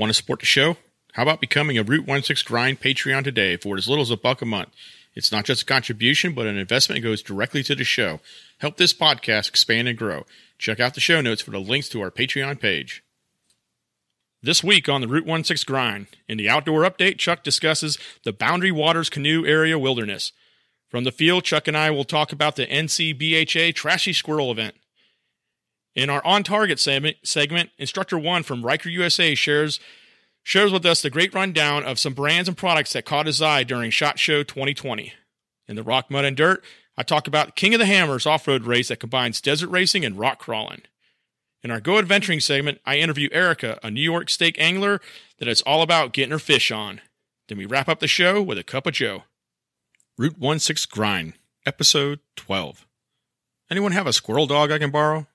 Want to support the show? How about becoming a Route 16 Grind Patreon today for as little as $1 a month? It's not just a contribution, but an investment that goes directly to the show. Help this podcast expand and grow. Check out the show notes for the links to our Patreon page. This week on the Route 16 Grind, in the Outdoor Update, Chuck discusses the Boundary Waters Canoe Area Wilderness. From the field, Chuck and I will talk about the NC BHA Trashy Squirrel Event. In our On Target segment, Instructor One from Ryker USA shares with us the great rundown of some brands and products that caught his eye during SHOT Show 2020. In the Rock, Mud, and Dirt, I talk about King of the Hammers off-road race that combines desert racing and rock crawling. In our Go Adventuring segment, I interview Erica, a New York steak angler that is all about getting her fish on. Then we wrap up the show with a cup of joe. Route 16 Grind, Episode 12. Anyone have a squirrel dog I can borrow?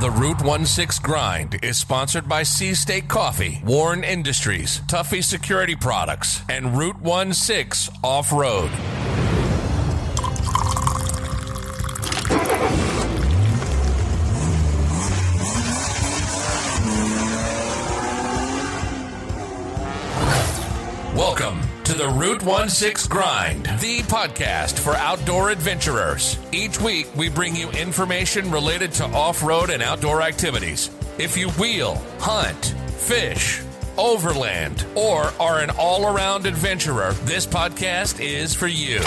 The Route 16 Grind is sponsored by Sea State Coffee, Warren Industries, Tuffy Security Products, and Route 16 Off Road. Welcome to the Route 16 Grind, the podcast for outdoor adventurers. Each week, we bring you information related to off-road and outdoor activities. If you wheel, hunt, fish, overland, or are an all-around adventurer, this podcast is for you.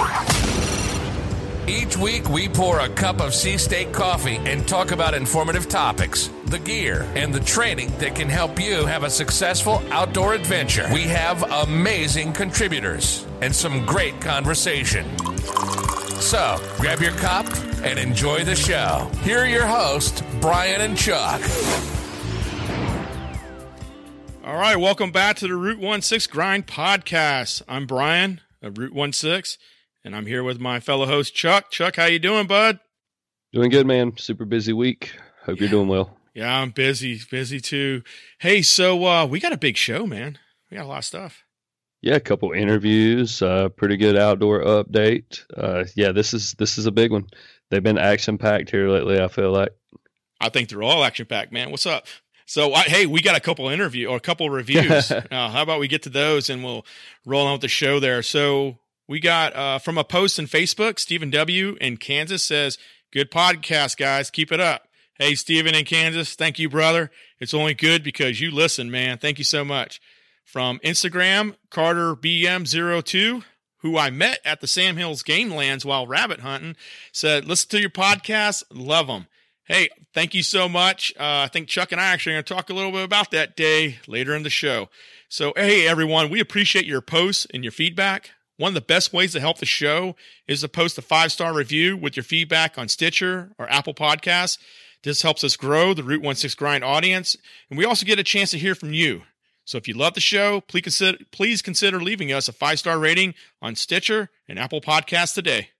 Each week, we pour a cup of Sea State coffee and talk about informative topics, the gear, and the training that can help you have a successful outdoor adventure. We have amazing contributors and some great conversation. So, grab your cup and enjoy the show. Here are your hosts, Brian and Chuck. All right, welcome back to the Route 16 Grind Podcast. I'm Brian of Route 16. And I'm here with my fellow host, Chuck. Chuck, how you doing, bud? Doing good, man. Super busy week. Hope you're doing well. Yeah, I'm busy too. Hey, so we got a big show, man. We got a lot of stuff. Yeah, a couple interviews, pretty good outdoor update. Yeah, this is a big one. They've been action-packed here lately, I feel like. I think they're all action-packed, man. What's up? So, hey, we got a couple reviews. How about we get to those and we'll roll on with the show there. So we got from a post on Facebook, Stephen W. in Kansas says, "Good podcast, guys. Keep it up." Hey, Stephen in Kansas, thank you, brother. It's only good because you listen, man. Thank you so much. From Instagram, CarterBM02, who I met at the Sandhills Game Lands while rabbit hunting, said, "Listen to your podcast. Love them." Hey, thank you so much. I think Chuck and I actually are going to talk a little bit about that day later in the show. So, hey, everyone, we appreciate your posts and your feedback. One of the best ways to help the show is to post a 5-star review with your feedback on Stitcher or Apple Podcasts. This helps us grow the Route 16 Grind audience, and we also get a chance to hear from you. So if you love the show, please consider leaving us a 5-star rating on Stitcher and Apple Podcasts today.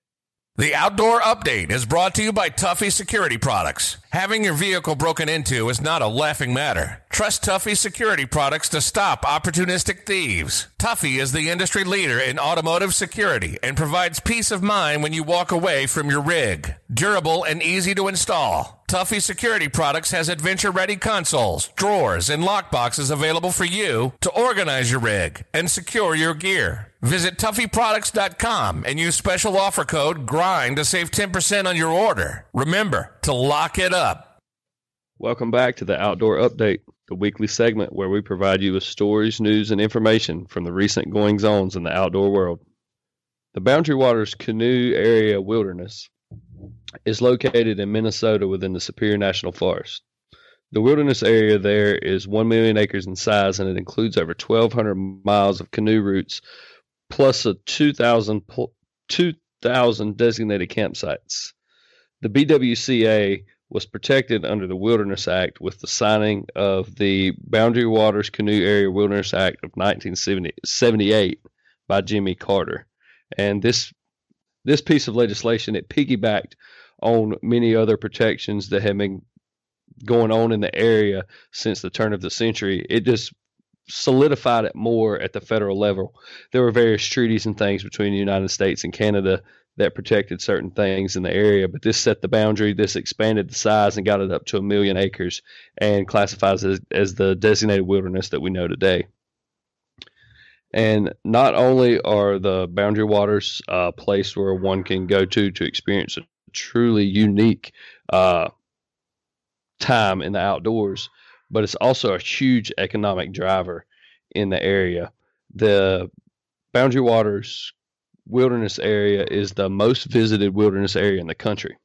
The Outdoor Update is brought to you by Tuffy Security Products. Having your vehicle broken into is not a laughing matter. Trust Tuffy Security Products to stop opportunistic thieves. Tuffy is the industry leader in automotive security and provides peace of mind when you walk away from your rig. Durable and easy to install, Tuffy Security Products has adventure-ready consoles, drawers, and lockboxes available for you to organize your rig and secure your gear. Visit TuffyProducts.com and use special offer code GRIND to save 10% on your order. Remember to lock it up. Welcome back to the Outdoor Update, the weekly segment where we provide you with stories, news, and information from the recent goings-ons in the outdoor world. The Boundary Waters Canoe Area Wilderness is located in Minnesota within the Superior National Forest. The wilderness area there is 1 million acres in size, and it includes over 1,200 miles of canoe routes, plus 2,000 designated campsites. The BWCA was protected under the Wilderness Act with the signing of the Boundary Waters Canoe Area Wilderness Act of 1978 by Jimmy Carter. And this piece of legislation, it piggybacked on many other protections that had been going on in the area since the turn of the century. It just solidified it more at the federal level. There were various treaties and things between the United States and Canada that protected certain things in the area, but this set the boundary, this expanded the size and got it up to 1 million acres and classifies it as the designated wilderness that we know today. And not only are the boundary waters a place where one can go to experience a truly unique time in the outdoors, but it's also a huge economic driver in the area. The Boundary Waters wilderness area is the most visited wilderness area in the country.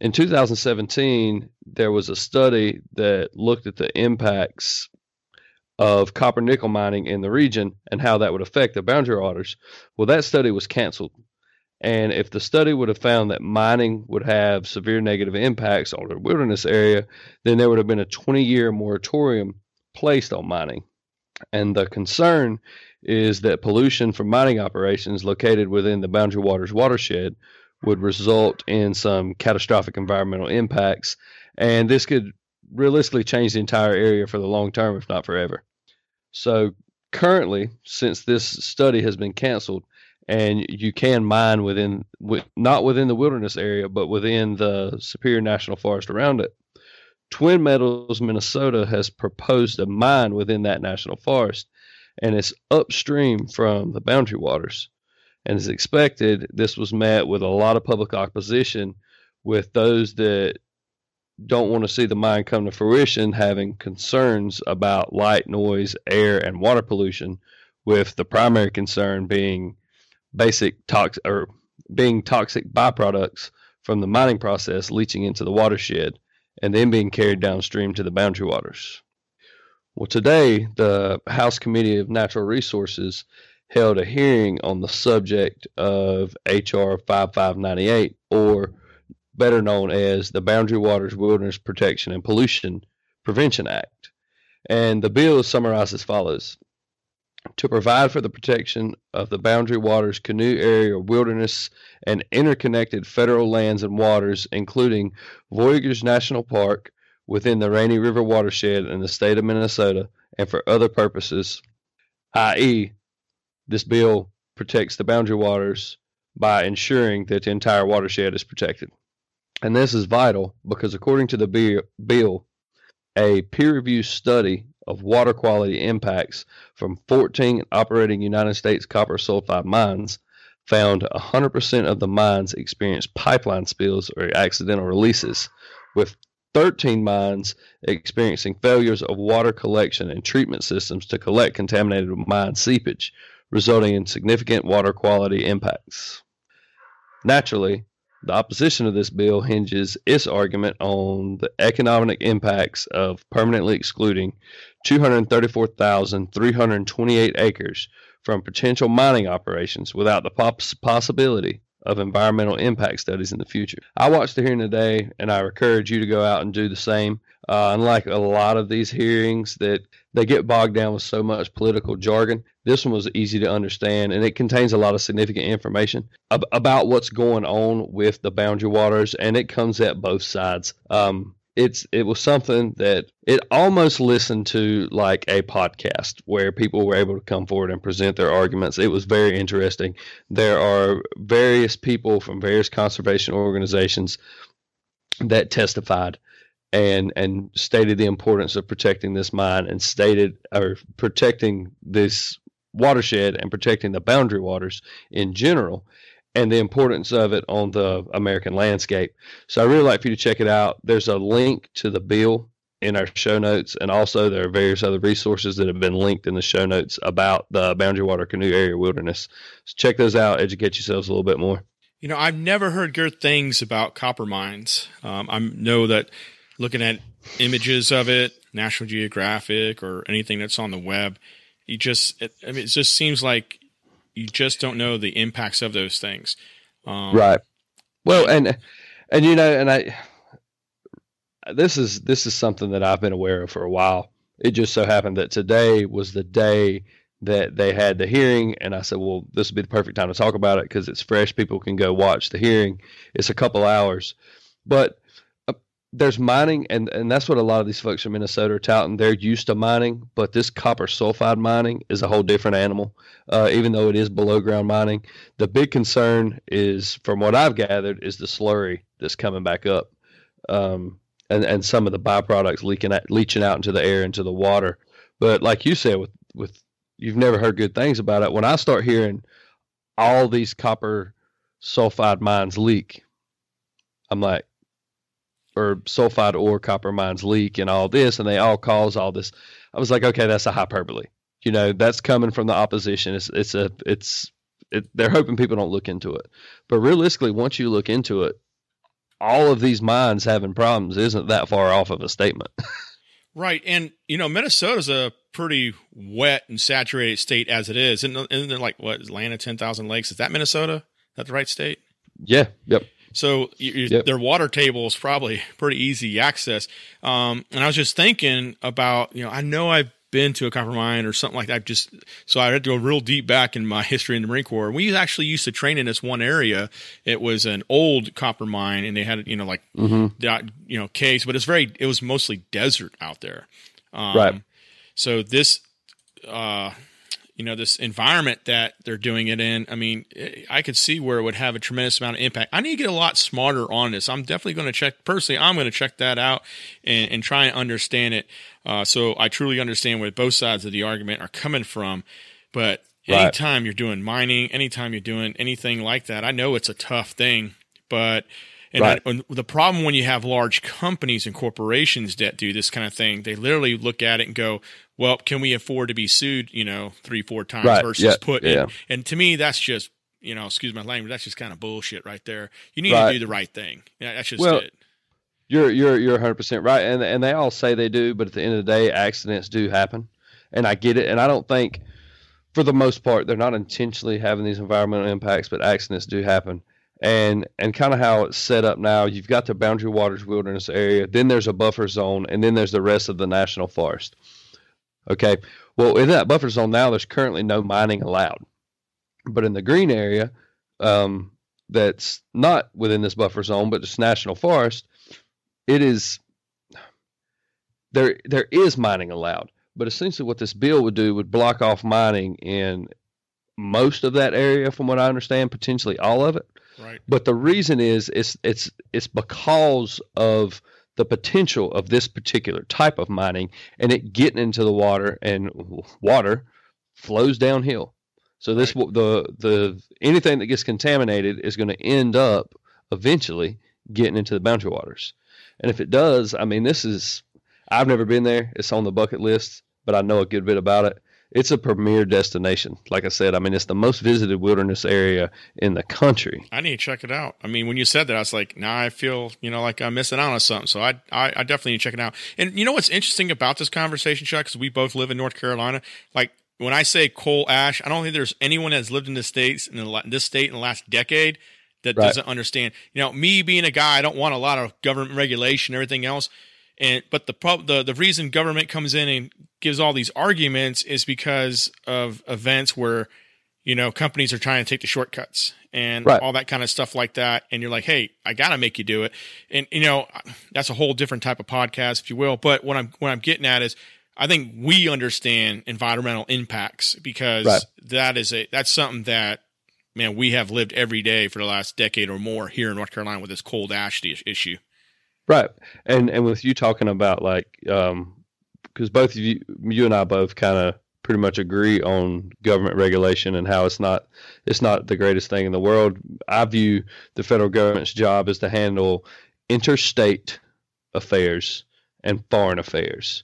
In 2017, there was a study that looked at the impacts of copper nickel mining in the region and how that would affect the boundary waters. Well, that study was canceled. And if the study would have found that mining would have severe negative impacts on the wilderness area, then there would have been a 20-year moratorium placed on mining. And the concern is that pollution from mining operations located within the Boundary Waters watershed would result in some catastrophic environmental impacts. And this could realistically change the entire area for the long term, if not forever. So currently, since this study has been canceled, and you can mine within, not within the wilderness area, but within the Superior National Forest around it. Twin Metals, Minnesota has proposed a mine within that national forest, and it's upstream from the boundary waters. And as expected, this was met with a lot of public opposition, with those that don't want to see the mine come to fruition having concerns about light, noise, air, and water pollution, with the primary concern being toxic byproducts from the mining process leaching into the watershed and then being carried downstream to the boundary waters. Well, today, the House Committee of Natural Resources held a hearing on the subject of H.R. 5598, or better known as the Boundary Waters Wilderness Protection and Pollution Prevention Act. And the bill is summarized as follows. To provide for the protection of the boundary waters, canoe area, wilderness, and interconnected federal lands and waters, including Voyagers National Park within the Rainy River watershed in the state of Minnesota, and for other purposes, i.e., this bill protects the boundary waters by ensuring that the entire watershed is protected. And this is vital because, according to the bill, a peer-reviewed study of water quality impacts from 14 operating United States copper sulfide mines found 100% of the mines experienced pipeline spills or accidental releases, with 13 mines experiencing failures of water collection and treatment systems to collect contaminated mine seepage, resulting in significant water quality impacts. Naturally, the opposition to this bill hinges its argument on the economic impacts of permanently excluding 234,328 acres from potential mining operations without the possibility of environmental impact studies in the future. I watched the hearing today, and I encourage you to go out and do the same. Unlike a lot of these hearings that they get bogged down with so much political jargon, this one was easy to understand, and it contains a lot of significant information about what's going on with the boundary waters, and it comes at both sides. It was something that it almost listened to like a podcast where people were able to come forward and present their arguments. It was very interesting. There are various people from various conservation organizations that testified and stated the importance of protecting this mine and stated or protecting this watershed and protecting the boundary waters in general, and the importance of it on the American landscape. So I really like for you to check it out. There's a link to the bill in our show notes, and also there are various other resources that have been linked in the show notes about the Boundary Water Canoe Area Wilderness. So check those out, educate yourselves a little bit more. You know, I've never heard good things about copper mines. I know that looking at images of it, National Geographic or anything that's on the web, it just seems like you just don't know the impacts of those things. Right. Well, and you know, and this is something that I've been aware of for a while. It just so happened that today was the day that they had the hearing, and I said, well, this would be the perfect time to talk about it because it's fresh. People can go watch the hearing. It's a couple hours. But there's mining, and that's what a lot of these folks from Minnesota are touting. They're used to mining, but this copper sulfide mining is a whole different animal, even though it is below ground mining. The big concern is, from what I've gathered, is the slurry that's coming back up, and some of the byproducts leaching out into the air, into the water. But like you said, with you've never heard good things about it. When I start hearing all these copper sulfide mines leak, I'm like, or sulfide or copper mines leak and all this, and they all cause all this. I was like, okay, that's a hyperbole. You know, that's coming from the opposition. They're hoping people don't look into it. But realistically, once you look into it, all of these mines having problems isn't that far off of a statement. Right. And, you know, Minnesota's a pretty wet and saturated state as it is. And isn't it like, what, Atlanta, 10,000 lakes? Is that Minnesota? Is that the right state? Yeah. Yep. So their water table is probably pretty easy access. And I was just thinking about, you know I've been to a copper mine or something like that. So I had to go real deep back in my history in the Marine Corps. We actually used to train in this one area. It was an old copper mine, and they had, you know, like, caves, but it was mostly desert out there. Right. So this, this environment that they're doing it in, I mean, I could see where it would have a tremendous amount of impact. I need to get a lot smarter on this. I'm definitely going to check that out and try and understand it. So I truly understand where both sides of the argument are coming from. But anytime you're doing mining, anytime you're doing anything like that, I know it's a tough thing, but... And the problem when you have large companies and corporations that do this kind of thing, they literally look at it and go, well, can we afford to be sued, 3-4 times versus put in? Yeah. And to me, that's just, excuse my language, that's just kind of bullshit right there. You need to do the right thing. Yeah, that's just it. You're 100% right. And they all say they do, but at the end of the day, accidents do happen. And I get it. And I don't think, for the most part, they're not intentionally having these environmental impacts, but accidents do happen. And kind of how it's set up now, you've got the Boundary Waters Wilderness Area, then there's a buffer zone, and then there's the rest of the National Forest. Okay, well, in that buffer zone now, there's currently no mining allowed. But in the green area, that's not within this buffer zone, but it's National Forest, it is, there is mining allowed. But essentially what this bill would do would block off mining in most of that area, from what I understand, potentially all of it. Right. But the reason is it's because of the potential of this particular type of mining and it getting into the water, and water flows downhill. So this anything that gets contaminated is going to end up eventually getting into the boundary waters. And if it does, I mean, I've never been there. It's on the bucket list, but I know a good bit about it. It's a premier destination. Like I said, I mean, it's the most visited wilderness area in the country. I need to check it out. I mean, when you said that, I was like, nah, I feel, like I'm missing out on something. So I definitely need to check it out. And you know what's interesting about this conversation, Chuck, because we both live in North Carolina. Like, when I say coal ash, I don't think there's anyone that's lived in the states in the last decade that doesn't understand. Me being a guy, I don't want a lot of government regulation, everything else. But the reason government comes in and gives all these arguments is because of events where, companies are trying to take the shortcuts and all that kind of stuff like that. And you're like, hey, I got to make you do it. And, that's a whole different type of podcast, if you will. But what I'm getting at is, I think we understand environmental impacts because that's something that, man, we have lived every day for the last decade or more here in North Carolina with this coal ash issue. Right. And with you talking about because both of you and I both kind of pretty much agree on government regulation and how it's not the greatest thing in the world. I view the federal government's job is to handle interstate affairs and foreign affairs.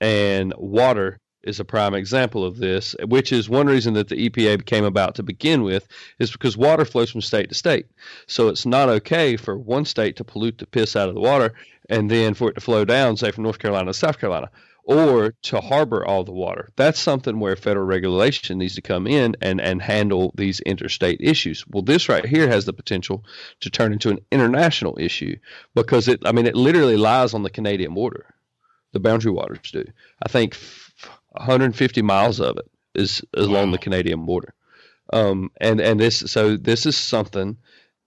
And water is a prime example of this, which is one reason that the EPA came about to begin with, is because water flows from state to state. So it's not okay for one state to pollute the piss out of the water and then for it to flow down, say, from North Carolina to South Carolina, or to harbor all the water. That's something where federal regulation needs to come in and handle these interstate issues. Well, this right here has the potential to turn into an international issue because it literally lies on the Canadian border. The boundary waters do. I think 150 miles of it is along the Canadian border. This is something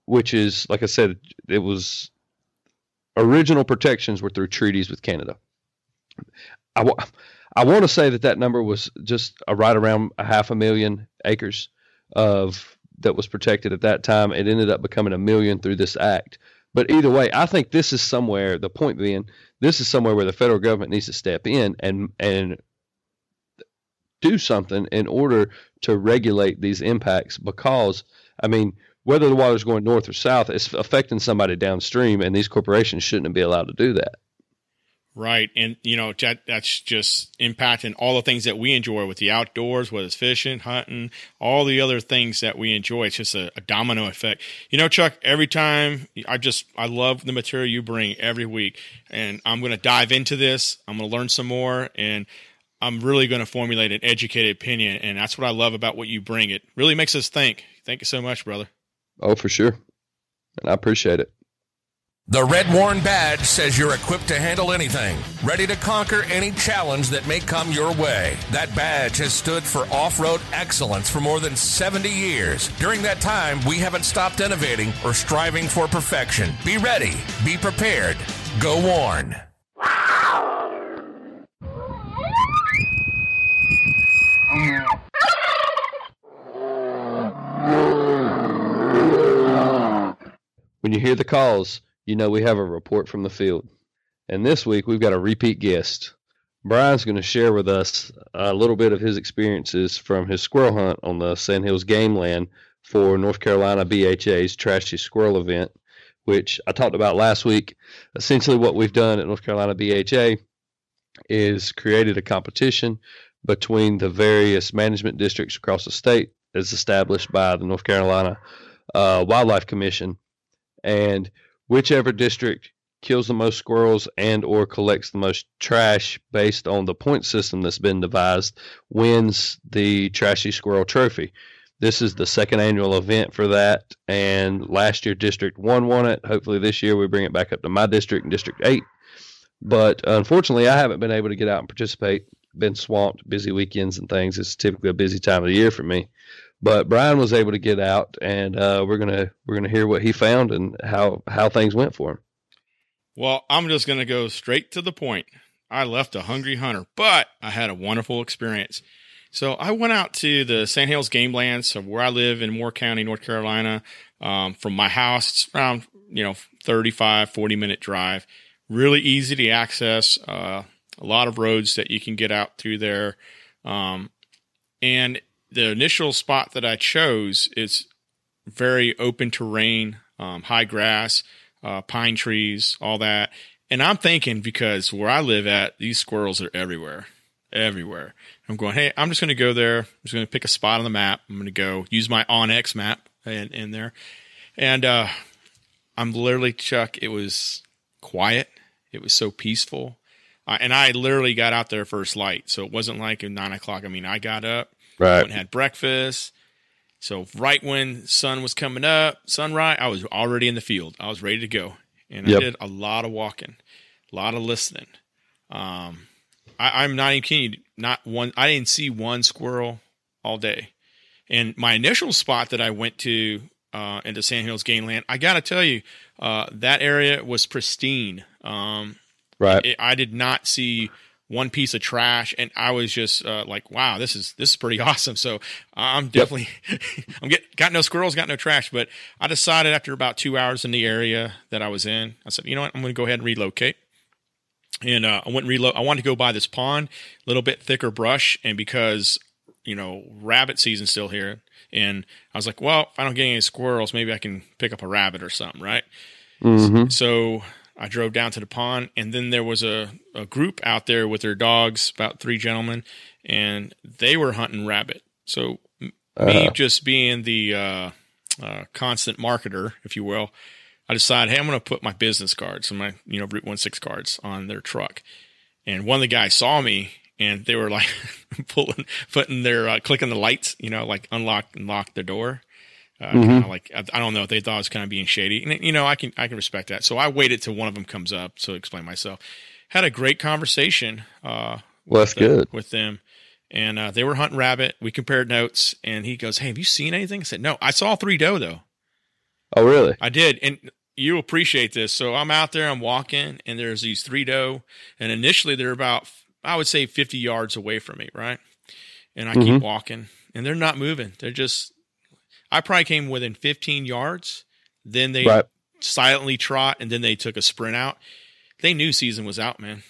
which is, like I said, it was original protections were through treaties with Canada. I want to say that number was just right around 500,000 acres of that was protected at that time. It ended up becoming 1 million through this act. But either way, I think this is somewhere, the point being, this is somewhere where the federal government needs to step in and do something in order to regulate these impacts, because, I mean, whether the water's going north or south, it's affecting somebody downstream, and these corporations shouldn't be allowed to do that. Right. And, you know, that's just impacting all the things that we enjoy with the outdoors, whether it's fishing, hunting, all the other things that we enjoy. It's just a domino effect. You know, Chuck, every time I love the material you bring every week, and I'm going to dive into this. I'm going to learn some more, and I'm really going to formulate an educated opinion. And that's what I love about what you bring. It really makes us think. Thank you so much, brother. Oh, for sure. And I appreciate it. The Red Warn badge says you're equipped to handle anything, ready to conquer any challenge that may come your way. That badge has stood for off-road excellence for more than 70 years. During that time, we haven't stopped innovating or striving for perfection. Be ready. Be prepared. Go Warn. When you hear the calls, you know we have a report from the field. And this week, we've got a repeat guest. Brian's going to share with us a little bit of his experiences from his squirrel hunt on the Sandhills Game Land for North Carolina BHA's Trashy Squirrel Event, which I talked about last week. Essentially, what we've done at North Carolina BHA is created a competition between the various management districts across the state as established by the North Carolina Wildlife Commission. And whichever district kills the most squirrels and or collects the most trash based on the point system that's been devised wins the Trashy Squirrel Trophy. This is the second annual event for that, and last year District 1 won it. Hopefully this year we bring it back up to my district in District 8. But unfortunately I haven't been able to get out and participate. Been swamped, busy weekends and things. It's typically a busy time of the year for me. But Brian was able to get out, and we're gonna hear what he found and how things went for him. Well, I'm just gonna go straight to the point. I left a hungry hunter, but I had a wonderful experience. So I went out to the Sandhills Game Lands, of where I live in Moore County, North Carolina. From my house, it's around 35, 40-minute drive. Really easy to access. A lot of roads that you can get out through there, and the initial spot that I chose is very open terrain, high grass, pine trees, all that. And I'm thinking, because where I live at, these squirrels are everywhere. I'm going, hey, I'm just going to go there. I'm just going to pick a spot on the map. I'm going to go use my OnX map in there. And I'm literally, Chuck, it was quiet. It was so peaceful. And I literally got out there first light. So it wasn't like at 9 o'clock. I mean, I got up. Right. And had breakfast. So right when sun was coming up, sunrise, I was already in the field. I was ready to go. And I did a lot of walking, a lot of listening. I'm not even kidding you. I didn't see one squirrel all day. And my initial spot that I went to into Sandhills Game Land, I got to tell you, that area was pristine. Right. I did not see one piece of trash, and I was just like, wow, this is pretty awesome. So I'm definitely, got no squirrels, got no trash, but I decided after about 2 hours in the area that I was in, I said, you know what, I'm going to go ahead and relocate. And I went and I wanted to go by this pond, a little bit thicker brush. And because, rabbit season's still here. And I was like, well, if I don't get any squirrels, maybe I can pick up a rabbit or something. Right. Mm-hmm. So I drove down to the pond, and then there was a group out there with their dogs, about 3 gentlemen, and they were hunting rabbit. So me just being the constant marketer, if you will, I decided, hey, I'm going to put my business cards and my Route 16 cards on their truck. And one of the guys saw me, and they were like putting their clicking the lights, like unlock and lock the door. Kind of like, I don't know, they thought I was kind of being shady, and I can respect that. So I waited till one of them comes up to explain myself. Had a great conversation with them, and they were hunting rabbit. We compared notes, and he goes, "Hey, have you seen anything?" I said, "No, I saw 3 doe though." Oh, really? I did, and you appreciate this. So I'm out there, I'm walking, and there's these three doe. And initially they're about, I would say, 50 yards away from me, right? And I keep walking, and they're not moving. They're just, I probably came within 15 yards. Then they silently trot, and then they took a sprint out. They knew season was out, man.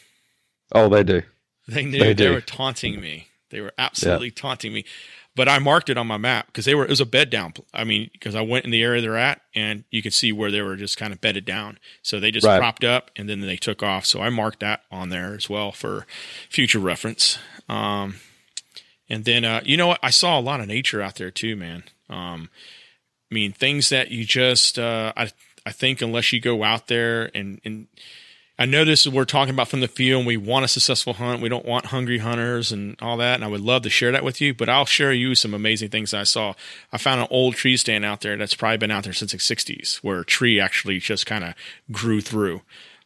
Oh, they do. They knew they were taunting me. They were absolutely taunting me. But I marked it on my map because they were, it was a bed down. I mean, because I went in the area they're at, and you could see where they were just kind of bedded down. So they just propped up, and then they took off. So I marked that on there as well for future reference. And then, you know what? I saw a lot of nature out there too, man. I mean, things that you just, I think unless you go out there and I know this is, we're talking about from the field, and we want a successful hunt. We don't want hungry hunters and all that. And I would love to share that with you, but I'll share you some amazing things I saw. I found an old tree stand out there that's probably been out there since the 60s, where a tree actually just kind of grew through.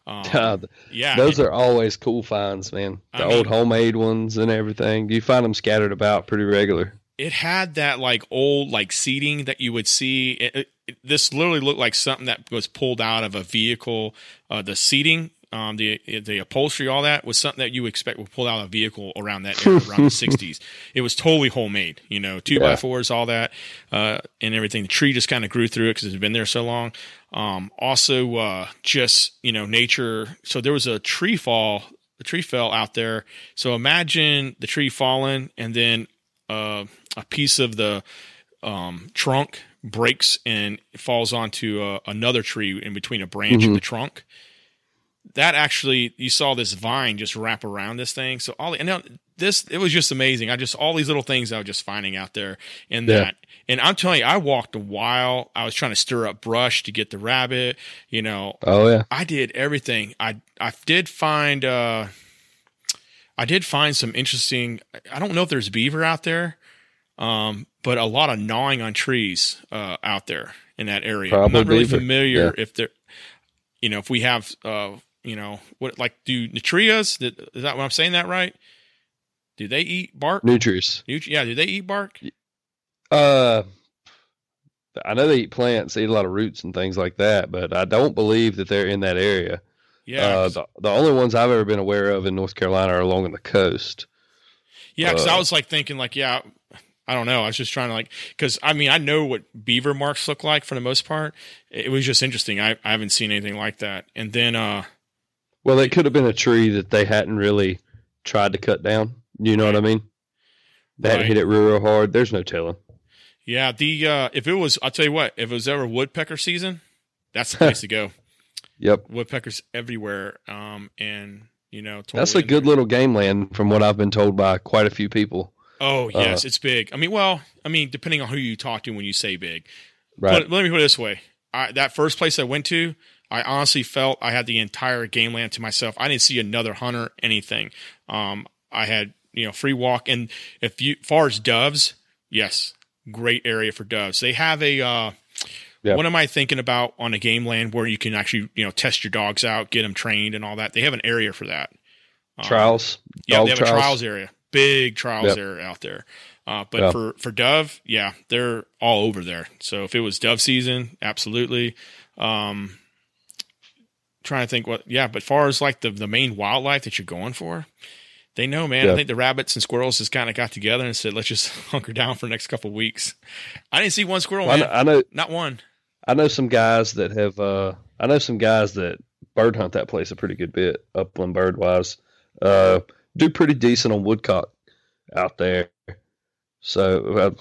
Those are always cool finds, man. The old homemade ones and everything. You find them scattered about pretty regular. It had that like old like seating that you would see. This literally looked like something that was pulled out of a vehicle. The seating, the upholstery, all that was something that you expect would pull out of a vehicle around that era, around the '60s. It was totally homemade, you know, 2x4s, all that, and everything. The tree just kind of grew through it because it's been there so long. Also, just, you know, nature. So there was a tree fall, the tree fell out there. So imagine the tree falling and then, a piece of the, trunk breaks and falls onto another tree in between a branch and the trunk. That actually, you saw this vine just wrap around this thing. So all, and now this, it was just amazing. I just, all these little things I was just finding out there and that, and I'm telling you, I walked a while. I was trying to stir up brush to get the rabbit, you know. Oh yeah. I did everything. I did find, some interesting, I don't know if there's beaver out there. But a lot of gnawing on trees, out there in that area. Probably I'm not really familiar if there, you know, if we have, you know, what, like, do nutrias, is that what I'm saying that right? Do they eat bark? Nutrias. Do they eat bark? I know they eat plants, they eat a lot of roots and things like that, but I don't believe that they're in that area. Yeah. The only ones I've ever been aware of in North Carolina are along the coast. Yeah. Cause I was like thinking like, I don't know. I was just trying to like, cause I mean, I know what beaver marks look like for the most part. It was just interesting. I haven't seen anything like that. And then, well, it could have been a tree that they hadn't really tried to cut down. You know what I mean? They hadn't hit it real, real hard. There's no telling. Yeah. The, if it was, I'll tell you what, if it was ever woodpecker season, that's the place to go. Yep. Woodpeckers everywhere. And you know, totally that's a good little game land from what I've been told by quite a few people. Oh, yes, it's big. I mean, depending on who you talk to when you say big. Right. But let me put it this way. That first place I went to, I honestly felt I had the entire game land to myself. I didn't see another hunter, anything. I had, you know, free walk. And if you, far as doves, yes, great area for doves. They have a, what am I thinking about on a game land where you can actually, you know, test your dogs out, get them trained and all that. They have an area for that. Trials. Yeah, they have a trials area. Big trials area out there. But for dove, they're all over there. So if it was dove season, absolutely. Trying to think but far as like the main wildlife that you're going for, they know, man. I think the rabbits and squirrels just kind of got together and said, let's just hunker down for the next couple of weeks. I didn't see one squirrel, man. I know not one. I know some guys that have, bird hunt that place a pretty good bit, upland bird wise. Do pretty decent on woodcock out there. So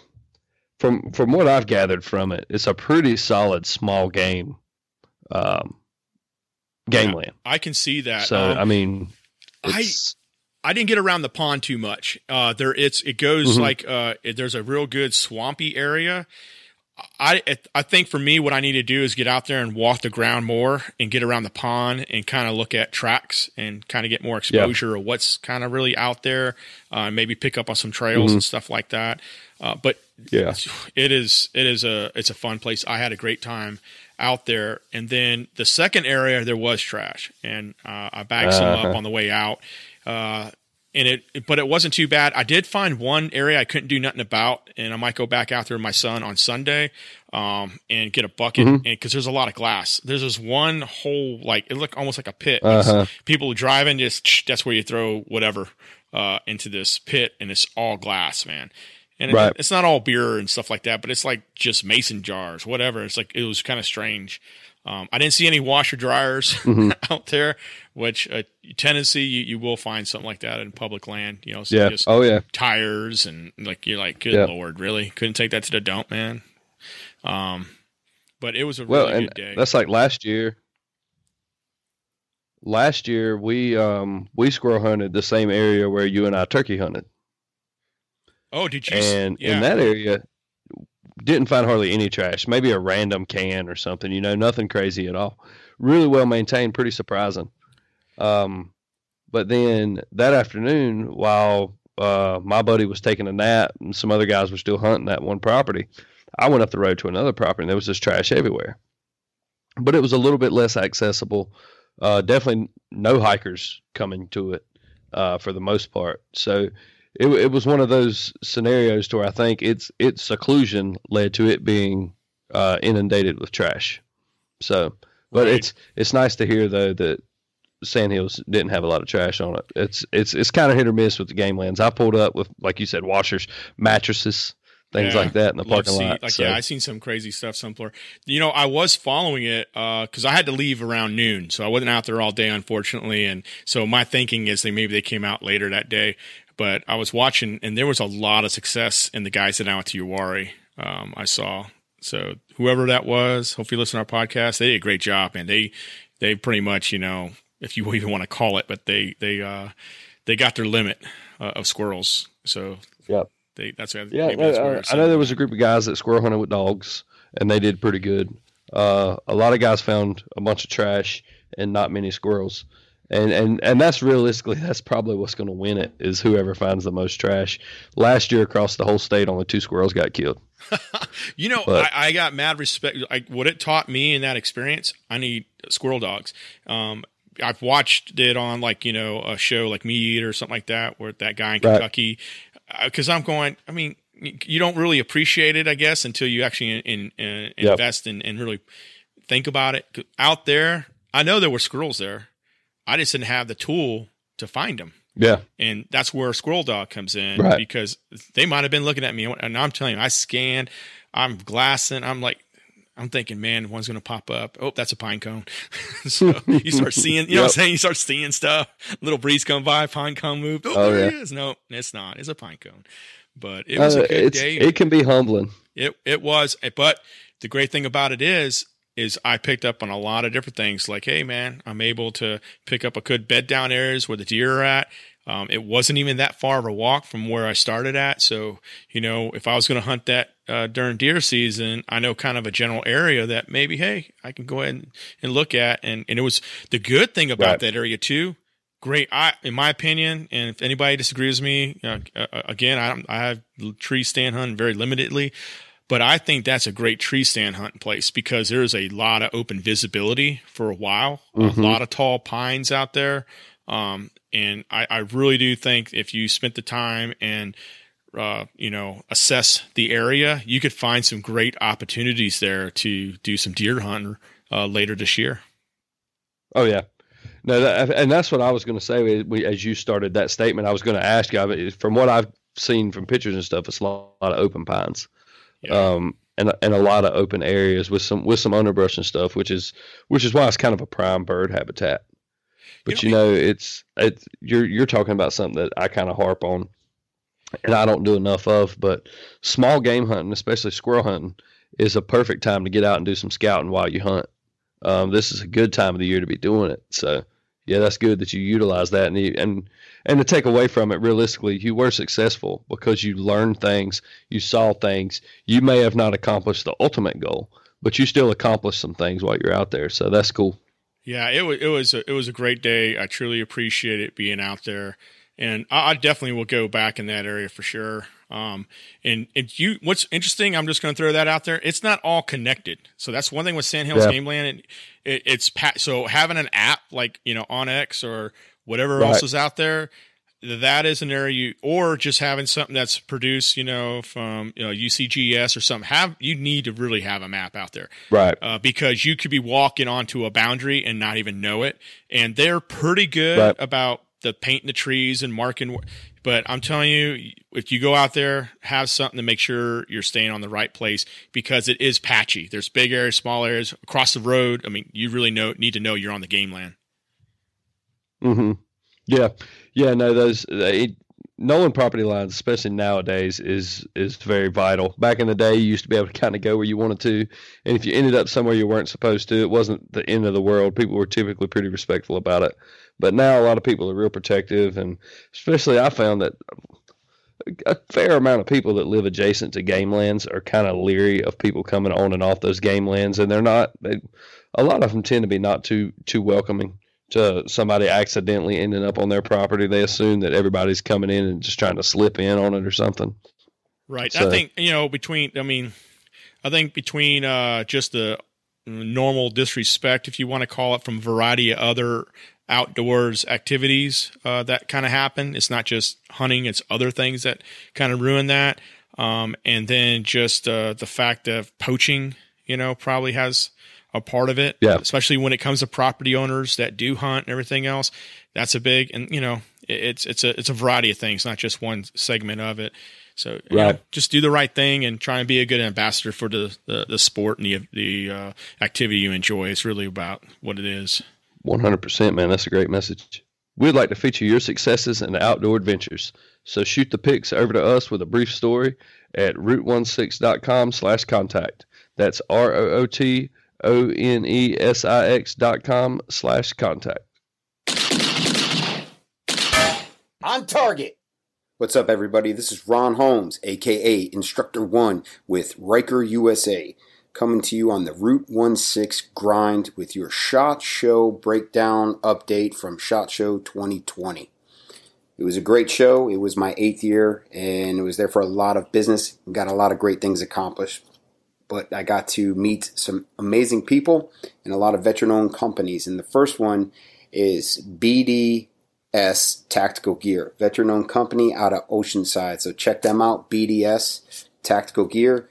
from what I've gathered from it, it's a pretty solid small game, game land. I can see that. So, I mean, I didn't get around the pond too much. It goes like, there's a real good swampy area. I think for me, what I need to do is get out there and walk the ground more and get around the pond and kind of look at tracks and kind of get more exposure of what's kind of really out there. Maybe pick up on some trails and stuff like that. But it's a fun place. I had a great time out there. And then the second area, there was trash and I bagged some up on the way out. and but it wasn't too bad. I did find one area I couldn't do nothing about, and I might go back out there with my son on Sunday and get a bucket, because there's a lot of glass. There's this one hole, like it looked almost like a pit. People driving, just that's where you throw whatever into this pit, and it's all glass, man. And it's not all beer and stuff like that, but it's like just mason jars, whatever. It's like, it was kind of strange. I didn't see any washer dryers out there, which tendency you will find something like that in public land, you know. So just tires and like, you're like, good Lord, really couldn't take that to the dump, man. But it was a really good day. That's like last year. Last year we squirrel hunted the same area where you and I turkey hunted. Oh, did you? And in that area, didn't find hardly any trash. Maybe a random can or something, you know, nothing crazy at all. Really well maintained, pretty surprising. But then that afternoon, while my buddy was taking a nap and some other guys were still hunting that one property, I went up the road to another property, and there was just trash everywhere. But it was a little bit less accessible. Definitely no hikers coming to it for the most part. So It was one of those scenarios to where I think its seclusion led to it being inundated with trash. So, but it's nice to hear though that Sandhills didn't have a lot of trash on it. It's kind of hit or miss with the game lands. I pulled up with, like you said, washers, mattresses, things like that in the parking lot. Like, I seen some crazy stuff somewhere. You know, I was following it because I had to leave around noon, so I wasn't out there all day, unfortunately. And so my thinking is maybe they came out later that day. But I was watching, and there was a lot of success in the guys that I went to Uwharrie, I saw. So whoever that was, hopefully listen to our podcast. They did a great job, and they pretty much, you know, if you even want to call it, but they got their limit of squirrels. So I know there was a group of guys that squirrel hunted with dogs, and they did pretty good. A lot of guys found a bunch of trash and not many squirrels. And that's realistically, that's probably what's going to win it, is whoever finds the most trash. Last year across the whole state, only 2 squirrels got killed. You know, I got mad respect. What it taught me in that experience, I need squirrel dogs. I've watched it on, like, you know, a show like Meat Eater or something like that, where that guy in Kentucky, because I'm going, I mean, you don't really appreciate it, I guess, until you actually invest and really think about it. Out there, I know there were squirrels there. I just didn't have the tool to find them. Yeah. And that's where Squirrel Dog comes in, because they might have been looking at me. And I'm telling you, I scanned, I'm glassing. I'm thinking, man, one's going to pop up. Oh, that's a pine cone. So you start seeing, you know what I'm saying? You start seeing stuff. Little breeze come by, pine cone moved. Oh, there it is. No, it's not. It's a pine cone. But it was a good day. It can be humbling. It was. But the great thing about it is I picked up on a lot of different things. Like, hey man, I'm able to pick up a good bed down areas where the deer are at. It wasn't even that far of a walk from where I started at. So, you know, if I was going to hunt that during deer season, I know kind of a general area that maybe, hey, I can go ahead and look at. And it was the good thing about that area too. Great. In my opinion, and if anybody disagrees with me, again, I have tree stand hunting very limitedly. But I think that's a great tree stand hunting place, because there is a lot of open visibility for a while, a lot of tall pines out there. And I really do think if you spent the time and, you know, assess the area, you could find some great opportunities there to do some deer hunting later this year. Oh, yeah. No, and that's what I was going to say. As you started that statement, I was going to ask you, from what I've seen from pictures and stuff, it's a lot of open pines. Yeah. And a lot of open areas with some underbrush and stuff, which is why it's kind of a prime bird habitat. But you know it's you're talking about something that I kind of harp on, and I don't do enough of. But small game hunting, especially squirrel hunting, is a perfect time to get out and do some scouting while you hunt. This is a good time of the year to be doing it. So yeah, that's good that you utilize that, and to take away from it, realistically, you were successful because you learned things, you saw things. You may have not accomplished the ultimate goal, but you still accomplished some things while you're out there. So that's cool. Yeah, it was a great day. I truly appreciate it being out there, and I definitely will go back in that area for sure. And what's interesting, I'm just going to throw that out there. It's not all connected. So that's one thing with Sandhills Game Land. And so having an app like, you know, OnX or whatever else is out there, that is an area you, or just having something that's produced, you know, from, you know, UCGS or something, you need to really have a map out there. Right. Because you could be walking onto a boundary and not even know it. And they're pretty good about the painting the trees and marking. But I'm telling you, if you go out there, have something to make sure you're staying on the right place, because it is patchy. There's big areas, small areas across the road. I mean, you really need to know you're on the game land. Mm-hmm. Yeah. Yeah, no, knowing property lines, especially nowadays, is very vital. Back in the day, you used to be able to kind of go where you wanted to, and if you ended up somewhere you weren't supposed to, it wasn't the end of the world. People were typically pretty respectful about it. But now a lot of people are real protective, and especially I found that a fair amount of people that live adjacent to game lands are kind of leery of people coming on and off those game lands, and a lot of them tend to be not too welcoming to somebody accidentally ending up on their property. They assume that everybody's coming in and just trying to slip in on it or something. Right. So, I think, between just the normal disrespect, if you want to call it, from a variety of other outdoors activities that kind of happen. It's not just hunting. It's other things that kind of ruin that. And then just the fact of poaching, probably has a part of it, yeah. Especially when it comes to property owners that do hunt and everything else. That's a big, and it's a variety of things, not just one segment of it. So just do the right thing and try and be a good ambassador for the sport and the activity you enjoy. It's really about what it is. 100%, man. That's a great message. We'd like to feature your successes and outdoor adventures. So shoot the pics over to us with a brief story at route16.com/contact. That's rootonsix.com/contact. On target. What's up, everybody? This is Ron Holmes, aka Instructor One, with Ryker USA, coming to you on the Route 16 grind with your SHOT Show breakdown update from SHOT Show 2020. It was a great show. It was my 8th year, and it was there for a lot of business. Got a lot of great things accomplished. But I got to meet some amazing people and a lot of veteran-owned companies. And the first one is BDS Tactical Gear, veteran-owned company out of Oceanside. So check them out, BDS Tactical Gear.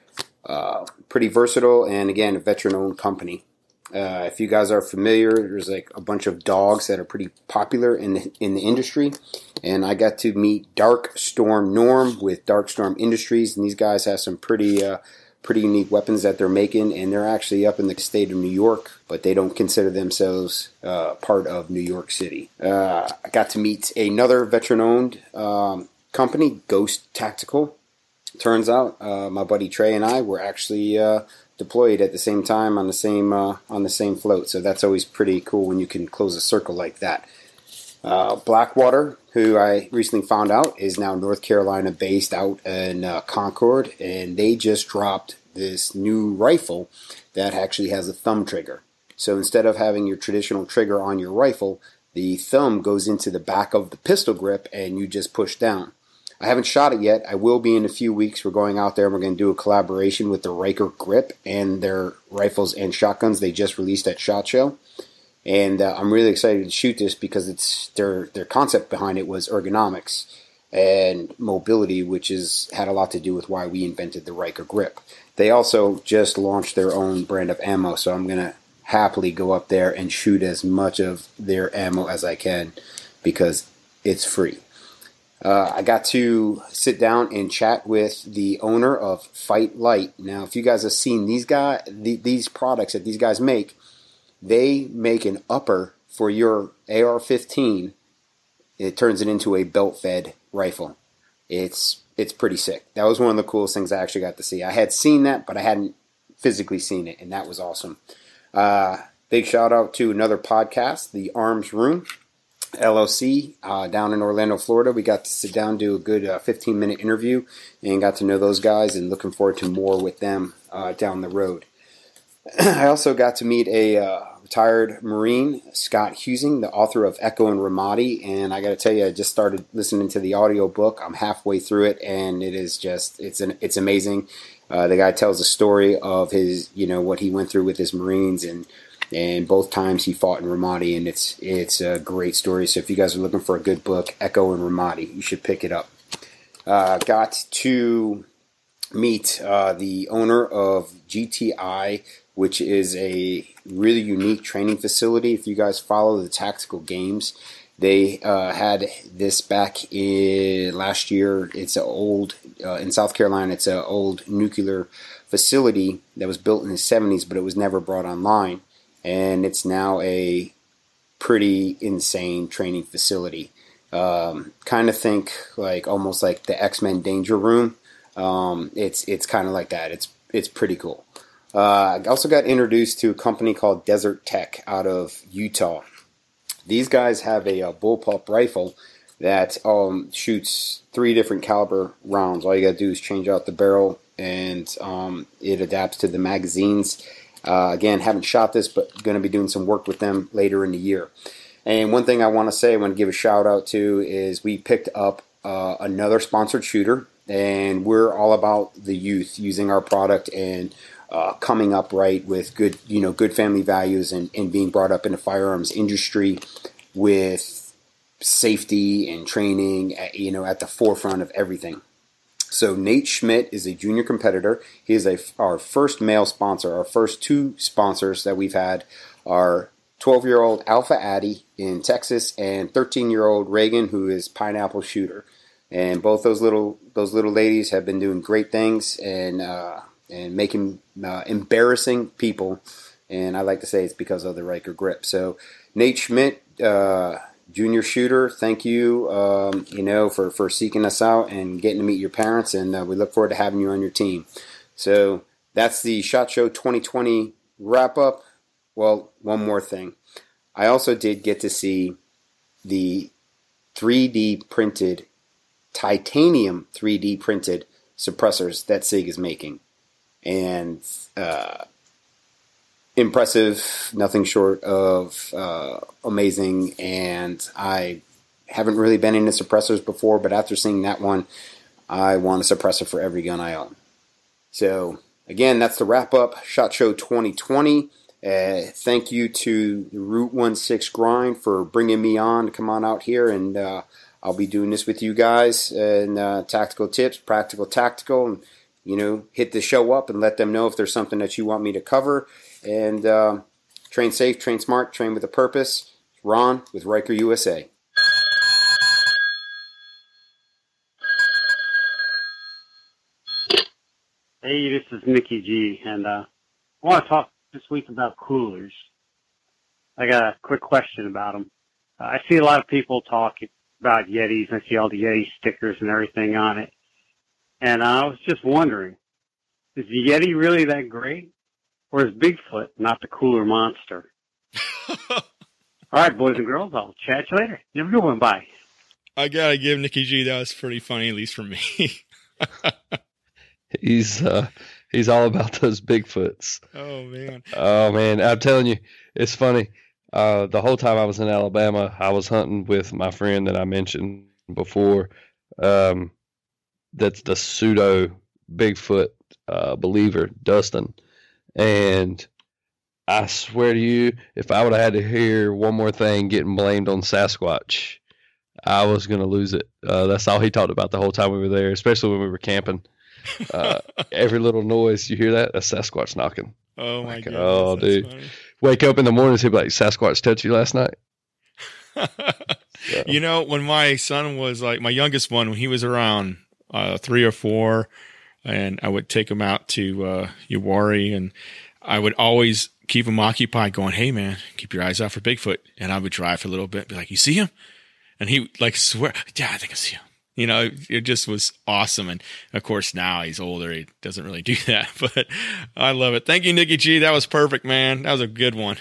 Pretty versatile, and again, a veteran-owned company. If you guys are familiar, there's like a bunch of dogs that are pretty popular in the industry. And I got to meet Dark Storm Norm with Dark Storm Industries, and these guys have some pretty unique weapons that they're making, and they're actually up in the state of New York, but they don't consider themselves part of New York City. I got to meet another veteran-owned company, Ghost Tactical. Turns out my buddy Trey and I were actually deployed at the same time on the same float, so that's always pretty cool when you can close a circle like that. Blackwater, who I recently found out is now North Carolina based out in Concord, and they just dropped this new rifle that actually has a thumb trigger. So instead of having your traditional trigger on your rifle, the thumb goes into the back of the pistol grip and you just push down. I haven't shot it yet. I will be in a few weeks. We're going out there and we're going to do a collaboration with the Ryker Grip and their rifles and shotguns they just released at SHOT Show. And I'm really excited to shoot this because it's their concept behind it was ergonomics and mobility, which had a lot to do with why we invented the Ryker Grip. They also just launched their own brand of ammo, so I'm going to happily go up there and shoot as much of their ammo as I can because it's free. I got to sit down and chat with the owner of Fight Light. Now, if you guys have seen these products that these guys make, they make an upper for your AR-15. It turns it into a belt-fed rifle. It's pretty sick. That was one of the coolest things I actually got to see. I had seen that, but I hadn't physically seen it, and that was awesome. Big shout-out to another podcast, The Arms Room, LLC, down in Orlando, Florida. We got to sit down, do a good 15-minute interview, and got to know those guys, and looking forward to more with them down the road. I also got to meet a retired Marine, Scott Husing, the author of Echo in Ramadi, and I got to tell you, I just started listening to the audiobook. I'm halfway through it, and it is just it's amazing. The guy tells a story of his, what he went through with his Marines, and and both times he fought in Ramadi, and it's a great story. So if you guys are looking for a good book, Echo in Ramadi, you should pick it up. Got to meet the owner of GTI, which is a really unique training facility. If you guys follow the tactical games, they had this back in last year. It's an old, in South Carolina, it's an old nuclear facility that was built in the 70s, but it was never brought online. And it's now a pretty insane training facility. Kind of think like almost like the X-Men Danger Room. It's kind of like that. It's pretty cool. I also got introduced to a company called Desert Tech out of Utah. These guys have a bullpup rifle that shoots 3 different caliber rounds. All you got to do is change out the barrel, and it adapts to the magazines. Again, haven't shot this, but going to be doing some work with them later in the year. And one thing I want to say, I want to give a shout out to, is we picked up another sponsored shooter, and we're all about the youth using our product and coming up right with good, good family values, and being brought up in the firearms industry with safety and training, at the forefront of everything. So Nate Schmidt is a junior competitor. He is our first male sponsor. Our first 2 sponsors that we've had are 12-year-old Alpha Addy in Texas and 13-year-old Reagan, who is Pineapple Shooter. And both those little ladies have been doing great things and making embarrassing people. And I like to say it's because of the Ryker grip. So Nate Schmidt, junior shooter, thank you, for seeking us out and getting to meet your parents, and we look forward to having you on your team. So that's the SHOT Show 2020 wrap-up. Well, one more thing. I also did get to see the 3D printed, titanium 3D printed suppressors that SIG is making. And impressive, nothing short of amazing. And I haven't really been into suppressors before, but after seeing that one, I want a suppressor for every gun I own. So again, that's the wrap up, SHOT Show 2020. Thank you to the Route 16 Grind for bringing me on to come on out here, and I'll be doing this with you guys, and tactical tips, practical, and hit the show up and let them know if there's something that you want me to cover. And train safe, train smart, train with a purpose. Ron with Ryker USA. Hey, this is Mickey G, and I want to talk this week about coolers. I got a quick question about them. I see a lot of people talk about Yetis, and I see all the Yeti stickers and everything on it. And I was just wondering, is the Yeti really that great? Or is Bigfoot not the cooler monster? All right, boys and girls, I'll chat you later. You have a good one. Bye. I got to give Nikki G, that was pretty funny, at least for me. He's all about those Bigfoots. Oh man. I'm telling you, it's funny. The whole time I was in Alabama, I was hunting with my friend that I mentioned before. That's the pseudo Bigfoot, believer, Dustin. And I swear to you, if I would have had to hear one more thing getting blamed on Sasquatch, I was going to lose it. That's all he talked about the whole time we were there, especially when we were camping. Every little noise you hear, that a Sasquatch knocking. Oh my god! Oh, dude, funny. Wake up in the morning, he'd be like, "Sasquatch touched you last night." So. When my son was like my youngest one, when he was around 3 or 4, and I would take him out to Uwharrie, and I would always keep him occupied, going, "Hey man, keep your eyes out for Bigfoot." And I would drive for a little bit, be like, "You see him?" And he like swear, "Yeah, I think I see him." It just was awesome. And of course, now he's older, he doesn't really do that, but I love it. Thank you, Nikki G. That was perfect, man. That was a good one.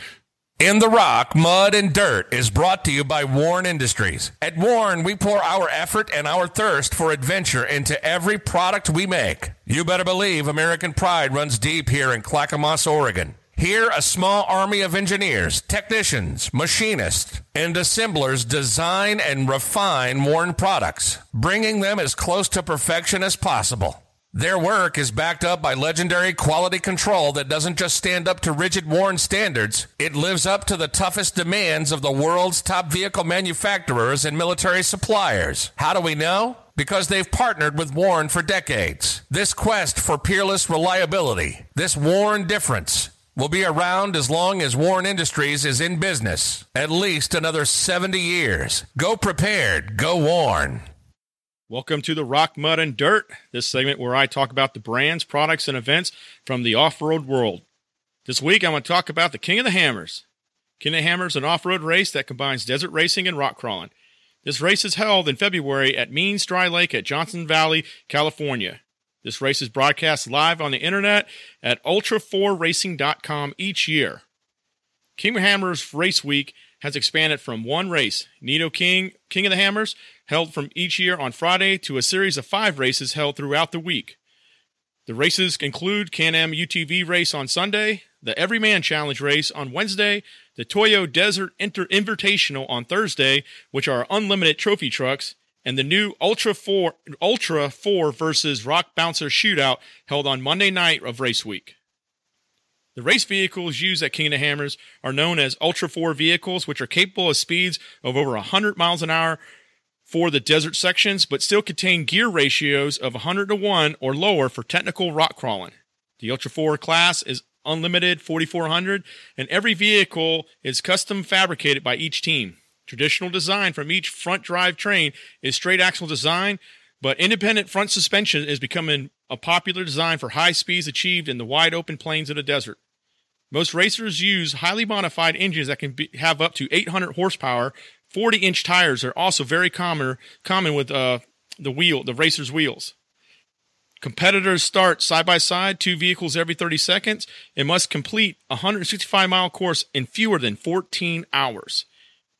In the Rock, Mud, and Dirt is brought to you by Warren Industries. At Warren, we pour our effort and our thirst for adventure into every product we make. You better believe American pride runs deep here in Clackamas, Oregon. Here, a small army of engineers, technicians, machinists, and assemblers design and refine Warren products, bringing them as close to perfection as possible. Their work is backed up by legendary quality control that doesn't just stand up to rigid Warn standards. It lives up to the toughest demands of the world's top vehicle manufacturers and military suppliers. How do we know? Because they've partnered with Warn for decades. This quest for peerless reliability, this Warn difference, will be around as long as Warren Industries is in business. At least another 70 years. Go prepared. Go Warn. Welcome to the Rock, Mud, and Dirt, this segment where I talk about the brands, products, and events from the off-road world. This week, I'm going to talk about the King of the Hammers. King of the Hammers is an off-road race that combines desert racing and rock crawling. This race is held in February at Means Dry Lake at Johnson Valley, California. This race is broadcast live on the internet at ultra4racing.com each year. King of the Hammers Race Week has expanded from one race, Nido King of the Hammers, held from each year on Friday, to a series of 5 races held throughout the week. The races include Can-Am UTV race on Sunday, the Everyman Challenge race on Wednesday, the Toyo Desert Invitational on Thursday, which are unlimited trophy trucks, and the new Ultra 4 versus Rock Bouncer Shootout held on Monday night of race week. The race vehicles used at King of the Hammers are known as Ultra4 vehicles, which are capable of speeds of over 100 miles an hour for the desert sections, but still contain gear ratios of 100 to 1 or lower for technical rock crawling. The Ultra4 class is unlimited 4,400, and every vehicle is custom fabricated by each team. Traditional design from each front drive train is straight axle design, but independent front suspension is becoming a popular design for high speeds achieved in the wide open plains of the desert. Most racers use highly modified engines that can have up to 800 horsepower. 40-inch tires are also very common with the racer's wheels. Competitors start side-by-side, 2 vehicles every 30 seconds, and must complete a 165-mile course in fewer than 14 hours.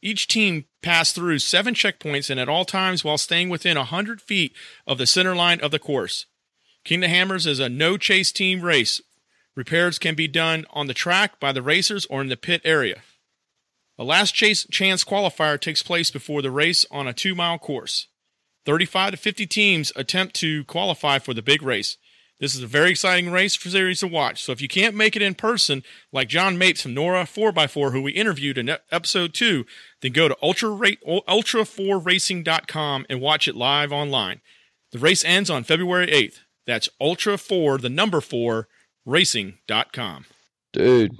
Each team passed through 7 checkpoints and at all times while staying within 100 feet of the center line of the course. King of the Hammers is a no-chase team race. Repairs can be done on the track by the racers or in the pit area. A last chance qualifier takes place before the race on a 2-mile course. 35 to 50 teams attempt to qualify for the big race. This is a very exciting race series to watch, so if you can't make it in person, like John Mapes from NORRA 4x4, who we interviewed in Episode 2, then go to ultra4racing.com and watch it live online. The race ends on February 8th. That's ultra4, the number 4, racing.com. Dude,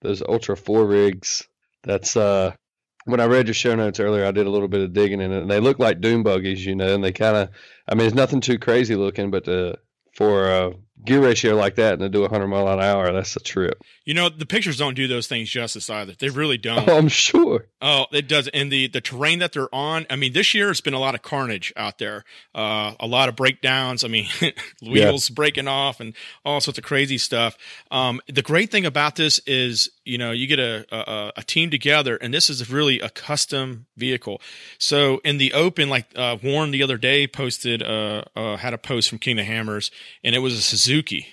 those Ultra4 rigs. That's when I read your show notes earlier, I did a little bit of digging in it, and they look like dune buggies, you know, and they kind of, I mean, it's nothing too crazy looking, but for a gear ratio like that and to do 100 mile an hour, that's a trip. You know, the pictures don't do those things justice either. They really don't. Oh, I'm sure. Oh, it does. And the terrain that they're on, I mean, this year it's been a lot of carnage out there, a lot of breakdowns. I mean, wheels breaking off and all sorts of crazy stuff. The great thing about this is, you know, you get a team together, and this is really a custom vehicle. So in the open, like Warren the other day posted, had a post from King of the Hammers, and it was a Suzuki.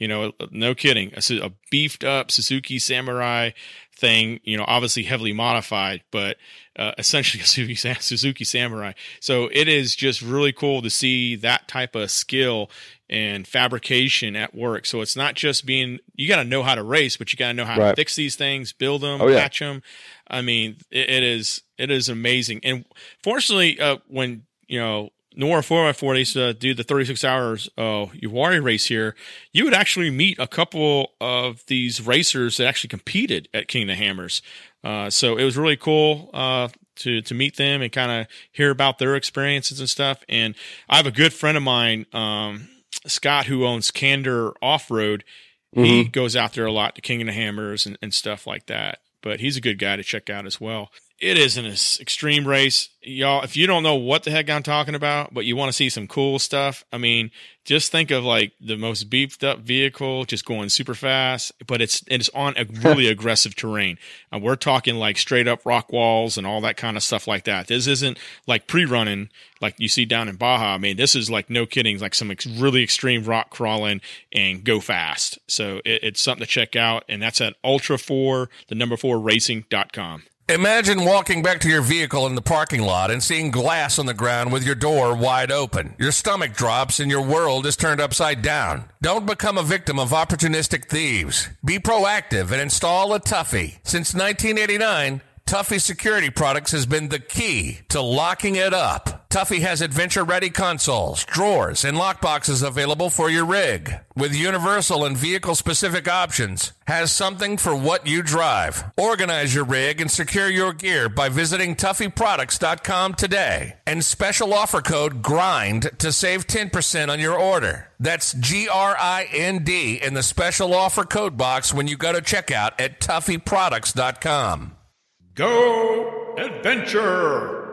You know, no kidding, a beefed up Suzuki Samurai thing, you know, obviously heavily modified, but essentially a Suzuki Samurai. So it is just really cool to see that type of skill and fabrication at work. So it's not just being, you got to know how to race, but you got to know how to fix these things, build them, patch them. I mean, it is amazing. And fortunately, when, you know, NORRA 4x4, they used to do the 36 hours Uwharrie race here, you would actually meet a couple of these racers that actually competed at King of the Hammers. So it was really cool to meet them and kind of hear about their experiences and stuff. And I have a good friend of mine, Scott, who owns Candor Off-Road. Mm-hmm. He goes out there a lot to King of the Hammers and stuff like that. But he's a good guy to check out as well. It is an extreme race, y'all. If you don't know what the heck I'm talking about, but you want to see some cool stuff, I mean, just think of like the most beefed up vehicle just going super fast, but it's on a really aggressive terrain. And we're talking like straight up rock walls and all that kind of stuff like that. This isn't like pre-running like you see down in Baja. I mean, this is like, no kidding, like some really extreme rock crawling and go fast. So it's something to check out. And that's at Ultra4, the number 4, racing.com. Imagine walking back to your vehicle in the parking lot and seeing glass on the ground with your door wide open. Your stomach drops and your world is turned upside down. Don't become a victim of opportunistic thieves. Be proactive and install a Tuffy. Since 1989, Tuffy Security Products has been the key to locking it up. Tuffy has adventure-ready consoles, drawers, and lockboxes available for your rig. With universal and vehicle-specific options, has something for what you drive. Organize your rig and secure your gear by visiting TuffyProducts.com today. And special offer code GRIND to save 10% on your order. That's GRIND in the special offer code box when you go to checkout at TuffyProducts.com. Go Adventure!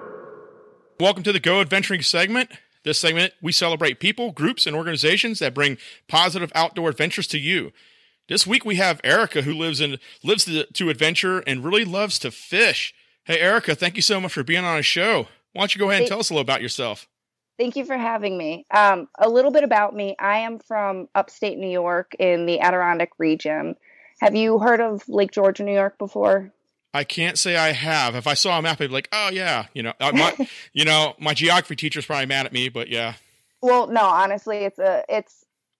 Welcome to the Go Adventuring segment. This segment, we celebrate people, groups, and organizations that bring positive outdoor adventures to you. This week, we have Erica, who lives to adventure and really loves to fish. Hey, Erica, thank you so much for being on our show. Why don't you go ahead and tell us a little about yourself? Thank you for having me. A little bit about me. I am from upstate New York in the Adirondack region. Have you heard of Lake George, New York before? I can't say I have. If I saw a map, I'd be like, oh, yeah. My geography teacher's probably mad at me, but yeah. Well, no, honestly, it's a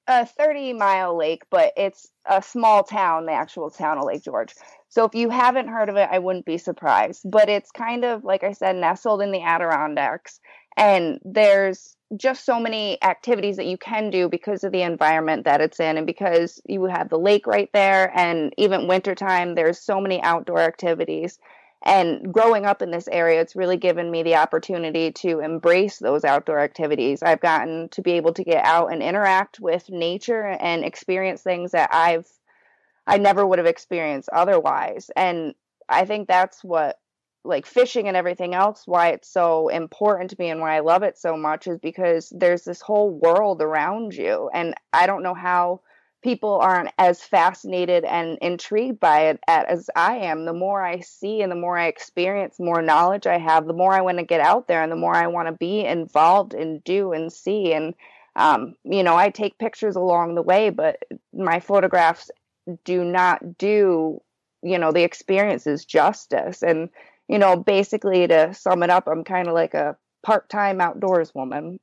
30-mile lake, but it's a small town, the actual town of Lake George. So if you haven't heard of it, I wouldn't be surprised. But it's kind of, like I said, nestled in the Adirondacks. And there's just so many activities that you can do because of the environment that it's in and because you have the lake right there. And even wintertime, there's so many outdoor activities. And growing up in this area, it's really given me the opportunity to embrace those outdoor activities. I've gotten to be able to get out and interact with nature and experience things that I never would have experienced otherwise. And I think that's what, like fishing and everything else, why it's so important to me and why I love it so much is because there's this whole world around you. And I don't know how people aren't as fascinated and intrigued by it as I am. The more I see and the more I experience, more knowledge I have, the more I want to get out there and the more I want to be involved and do and see. And, I take pictures along the way, but my photographs do not do, the experiences justice. And, basically to sum it up, I'm kind of like a part-time outdoors woman.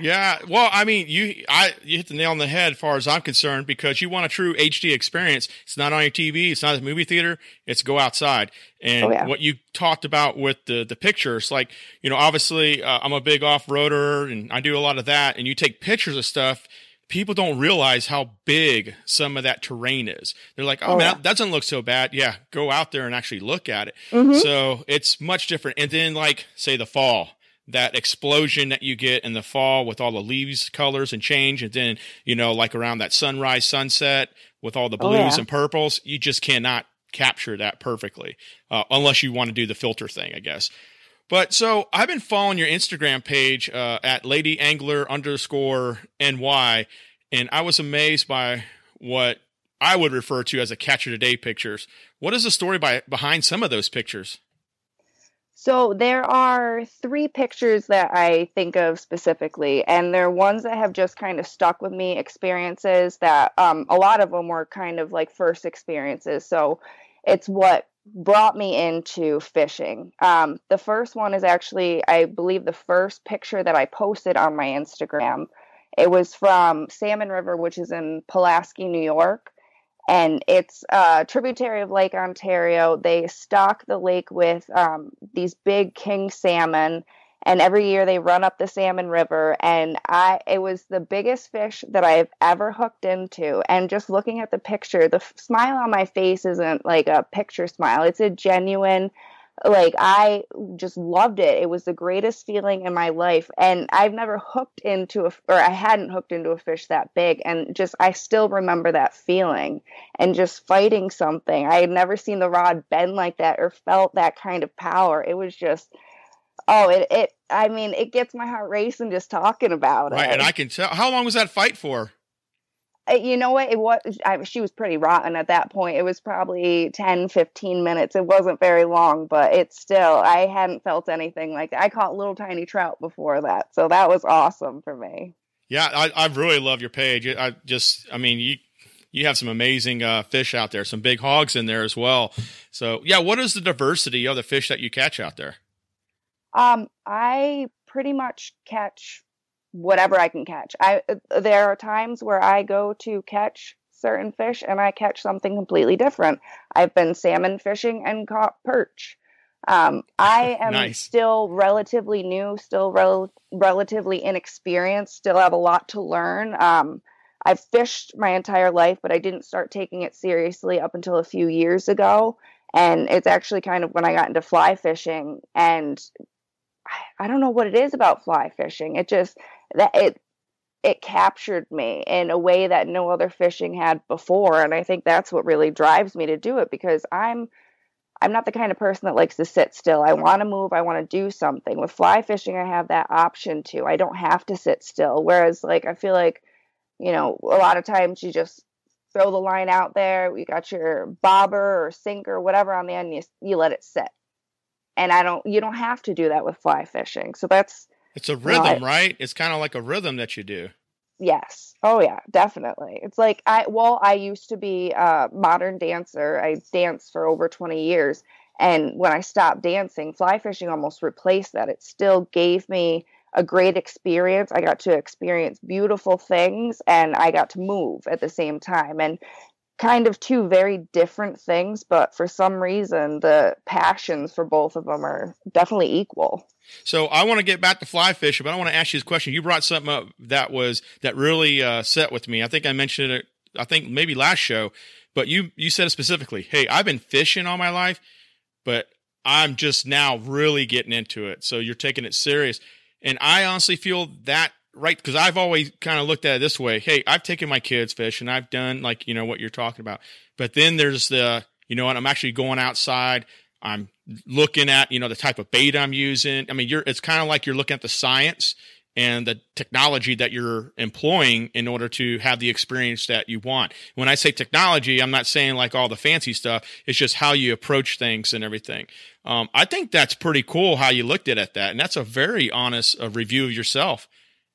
Yeah. Well, I mean, you hit the nail on the head as far as I'm concerned, because you want a true HD experience. It's not on your TV. It's not at the movie theater. It's go outside. And What you talked about with the pictures, like, obviously I'm a big off-roader and I do a lot of that. And you take pictures of stuff. People don't realize how big some of that terrain is. They're like, that doesn't look so bad. Yeah, go out there and actually look at it. Mm-hmm. So it's much different. And then, like, say the fall, that explosion that you get in the fall with all the leaves, colors, and change. And then, like around that sunrise, sunset with all the blues and purples, you just cannot capture that perfectly unless you want to do the filter thing, I guess. But so I've been following your Instagram page at ladyangler_ny, and I was amazed by what I would refer to as a catch of the day pictures. What is the story behind some of those pictures? So there are three pictures that I think of specifically, and they're ones that have just kind of stuck with me, experiences that a lot of them were kind of like first experiences. So it's what brought me into fishing. The first one is actually, I believe, the first picture that I posted on my Instagram. It was from Salmon River, which is in Pulaski, New York, and it's a tributary of Lake Ontario. They stock the lake with these big king salmon, and every year they run up the Salmon River, and it was the biggest fish that I've ever hooked into. And just looking at the picture, the smile on my face isn't like a picture smile. It's a genuine, like, I just loved it. It was the greatest feeling in my life. And I've never I hadn't hooked into a fish that big. And just, I still remember that feeling and just fighting something. I had never seen the rod bend like that or felt that kind of power. It was just... Oh, it gets my heart racing just talking about it. Right, and I can tell. How long was that fight for? You know what? She was pretty rotten at that point. It was probably 10, 15 minutes. It wasn't very long, but it's still, I hadn't felt anything like that. I caught little tiny trout before that, so that was awesome for me. Yeah, I really love your page. I just, I mean, you you have some amazing fish out there, some big hogs in there as well. So yeah, what is the diversity of the fish that you catch out there? I pretty much catch whatever I can catch. There are times where I go to catch certain fish and I catch something completely different. I've been salmon fishing and caught perch. I am nice. Still relatively new, still relatively inexperienced, still have a lot to learn. I've fished my entire life, but I didn't start taking it seriously up until a few years ago. And it's actually kind of when I got into fly fishing, and I don't know what it is about fly fishing. It just, that it captured me in a way that no other fishing had before. And I think that's what really drives me to do it, because I'm not the kind of person that likes to sit still. I want to move. I want to do something. With fly fishing, I have that option too. I don't have to sit still. Whereas, like, I feel like, you know, a lot of times you just throw the line out there. You got your bobber or sinker, whatever on the end, you let it sit. And you don't have to do that with fly fishing. So it's a rhythm, right? It's kind of like a rhythm that you do. Yes. Oh yeah, definitely. It's like, I used to be a modern dancer. I danced for over 20 years. And when I stopped dancing, fly fishing almost replaced that. It still gave me a great experience. I got to experience beautiful things, and I got to move at the same time, and kind of two very different things, but for some reason, the passions for both of them are definitely equal. So I want to get back to fly fishing, but I want to ask you this question. You brought something up that really set with me. I think I mentioned it, I think maybe last show, but you said it specifically. Hey, I've been fishing all my life, but I'm just now really getting into it. So you're taking it serious. And I honestly feel that, right, because I've always kind of looked at it this way. Hey, I've taken my kids fish, and I've done, like, you know, what you're talking about. But then there's the, you know what, I'm actually going outside. I'm looking at, you know, the type of bait I'm using. I mean, it's kind of like you're looking at the science and the technology that you're employing in order to have the experience that you want. When I say technology, I'm not saying like all the fancy stuff. It's just how you approach things and everything. I think that's pretty cool how you looked at that. And that's a very honest review of yourself.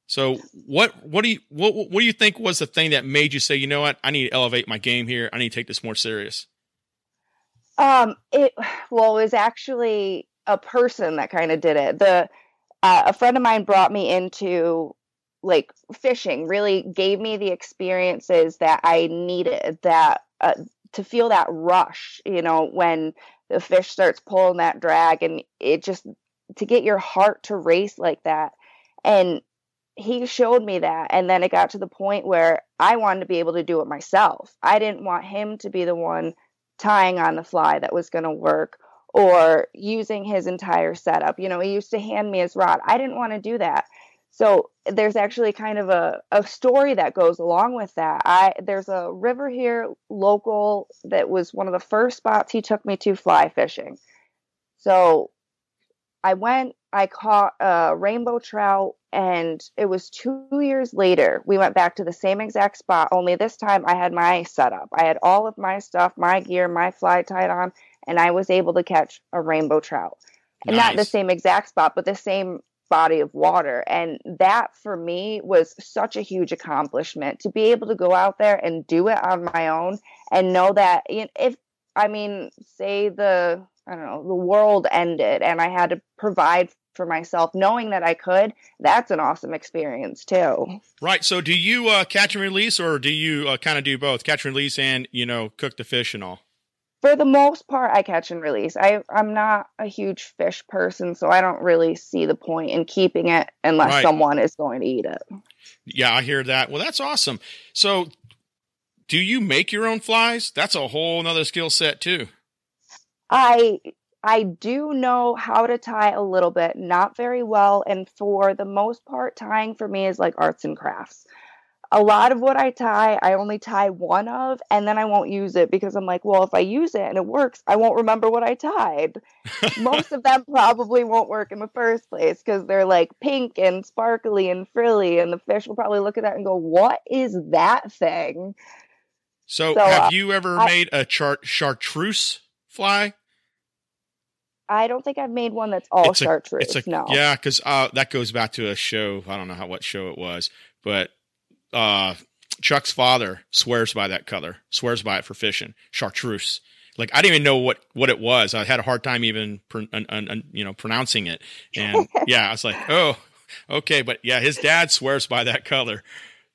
So what do you think was the thing that made you say, you know what, I need to elevate my game here. I need to take this more serious. It was actually a person that kind of did it. A friend of mine brought me into, like, fishing, really gave me the experiences that I needed, that to feel that rush, you know, when the fish starts pulling that drag, and it just, to get your heart to race like that. And he showed me that. And then it got to the point where I wanted to be able to do it myself. I didn't want him to be the one tying on the fly that was going to work, or using his entire setup. You know, he used to hand me his rod. I didn't want to do that. So there's actually kind of a story that goes along with that. There's a river here local that was one of the first spots he took me to fly fishing. So I went, I caught a rainbow trout, and it was 2 years later, we went back to the same exact spot, only this time I had my setup. I had all of my stuff, my gear, my fly tied on, and I was able to catch a rainbow trout. And nice. Not the same exact spot, but the same body of water. And that, for me, was such a huge accomplishment, to be able to go out there and do it on my own, and know that the world ended and I had to provide for myself, knowing that I could, that's an awesome experience too. Right. So do you catch and release, or do you kind of do both, catch and release and, you know, cook the fish and all? For the most part, I catch and release. I'm not a huge fish person, so I don't really see the point in keeping it unless someone is going to eat it. Yeah, I hear that. Well, that's awesome. So do you make your own flies? That's a whole nother skill set too. I do know how to tie a little bit, not very well. And for the most part, tying for me is like arts and crafts. A lot of what I tie, I only tie one of, and then I won't use it because I'm like, well, if I use it and it works, I won't remember what I tied. Most of them probably won't work in the first place because they're like pink and sparkly and frilly, and the fish will probably look at that and go, what is that thing? So have you ever made a chartreuse fly? I don't think I've made one that's all chartreuse. No. Yeah, because that goes back to a show. I don't know what show it was, but Chuck's father swears by that color, swears by it for fishing, chartreuse. Like, I didn't even know what it was. I had a hard time even pronouncing it. And yeah, I was like, oh, okay. But yeah, his dad swears by that color.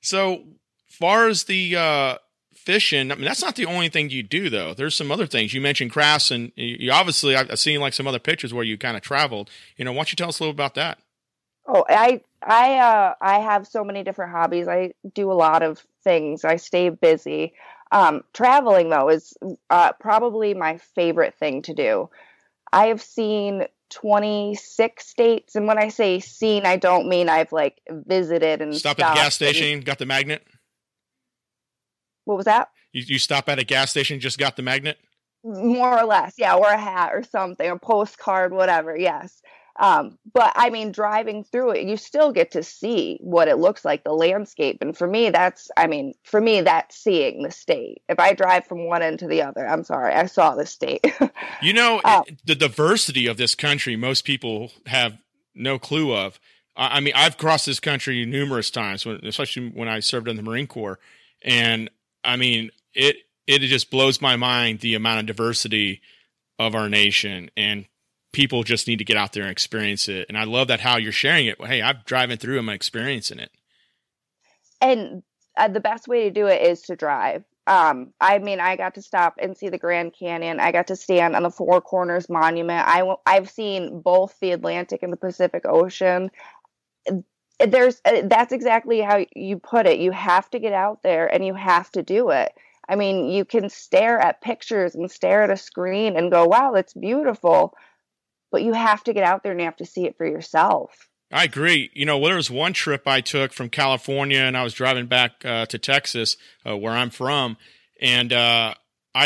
So far as the fishing, I mean, that's not the only thing you do though. There's some other things. You mentioned crafts, and you obviously, I've seen like some other pictures where you kind of traveled. You know, why don't you tell us a little about that? Oh, I have so many different hobbies. I do a lot of things. I stay busy. Traveling though is probably my favorite thing to do. I have seen 26 states, and when I say seen, I don't mean I've like visited and stopped at the gas station, got the magnet. What was that? You stop at a gas station, just got the magnet? More or less, yeah, or a hat or something, a postcard, whatever. Yes. But I mean, driving through it, you still get to see what it looks like, the landscape. And for me, that's seeing the state. If I drive from one end to the other, I'm sorry, I saw the state. You know, the diversity of this country, most people have no clue of. I mean, I've crossed this country numerous times, especially when I served in the Marine Corps. And I mean, it just blows my mind, the amount of diversity of our nation, and people just need to get out there and experience it. And I love that how you're sharing it. Hey, I'm driving through, I'm experiencing it. And the best way to do it is to drive. I mean, I got to stop and see the Grand Canyon. I got to stand on the Four Corners Monument. I've seen both the Atlantic and the Pacific Ocean. That's exactly how you put it. You have to get out there and you have to do it. I mean, you can stare at pictures and stare at a screen and go, wow, that's beautiful. But you have to get out there and you have to see it for yourself. I agree. You know, well, there was one trip I took from California, and I was driving back to Texas, where I'm from. And I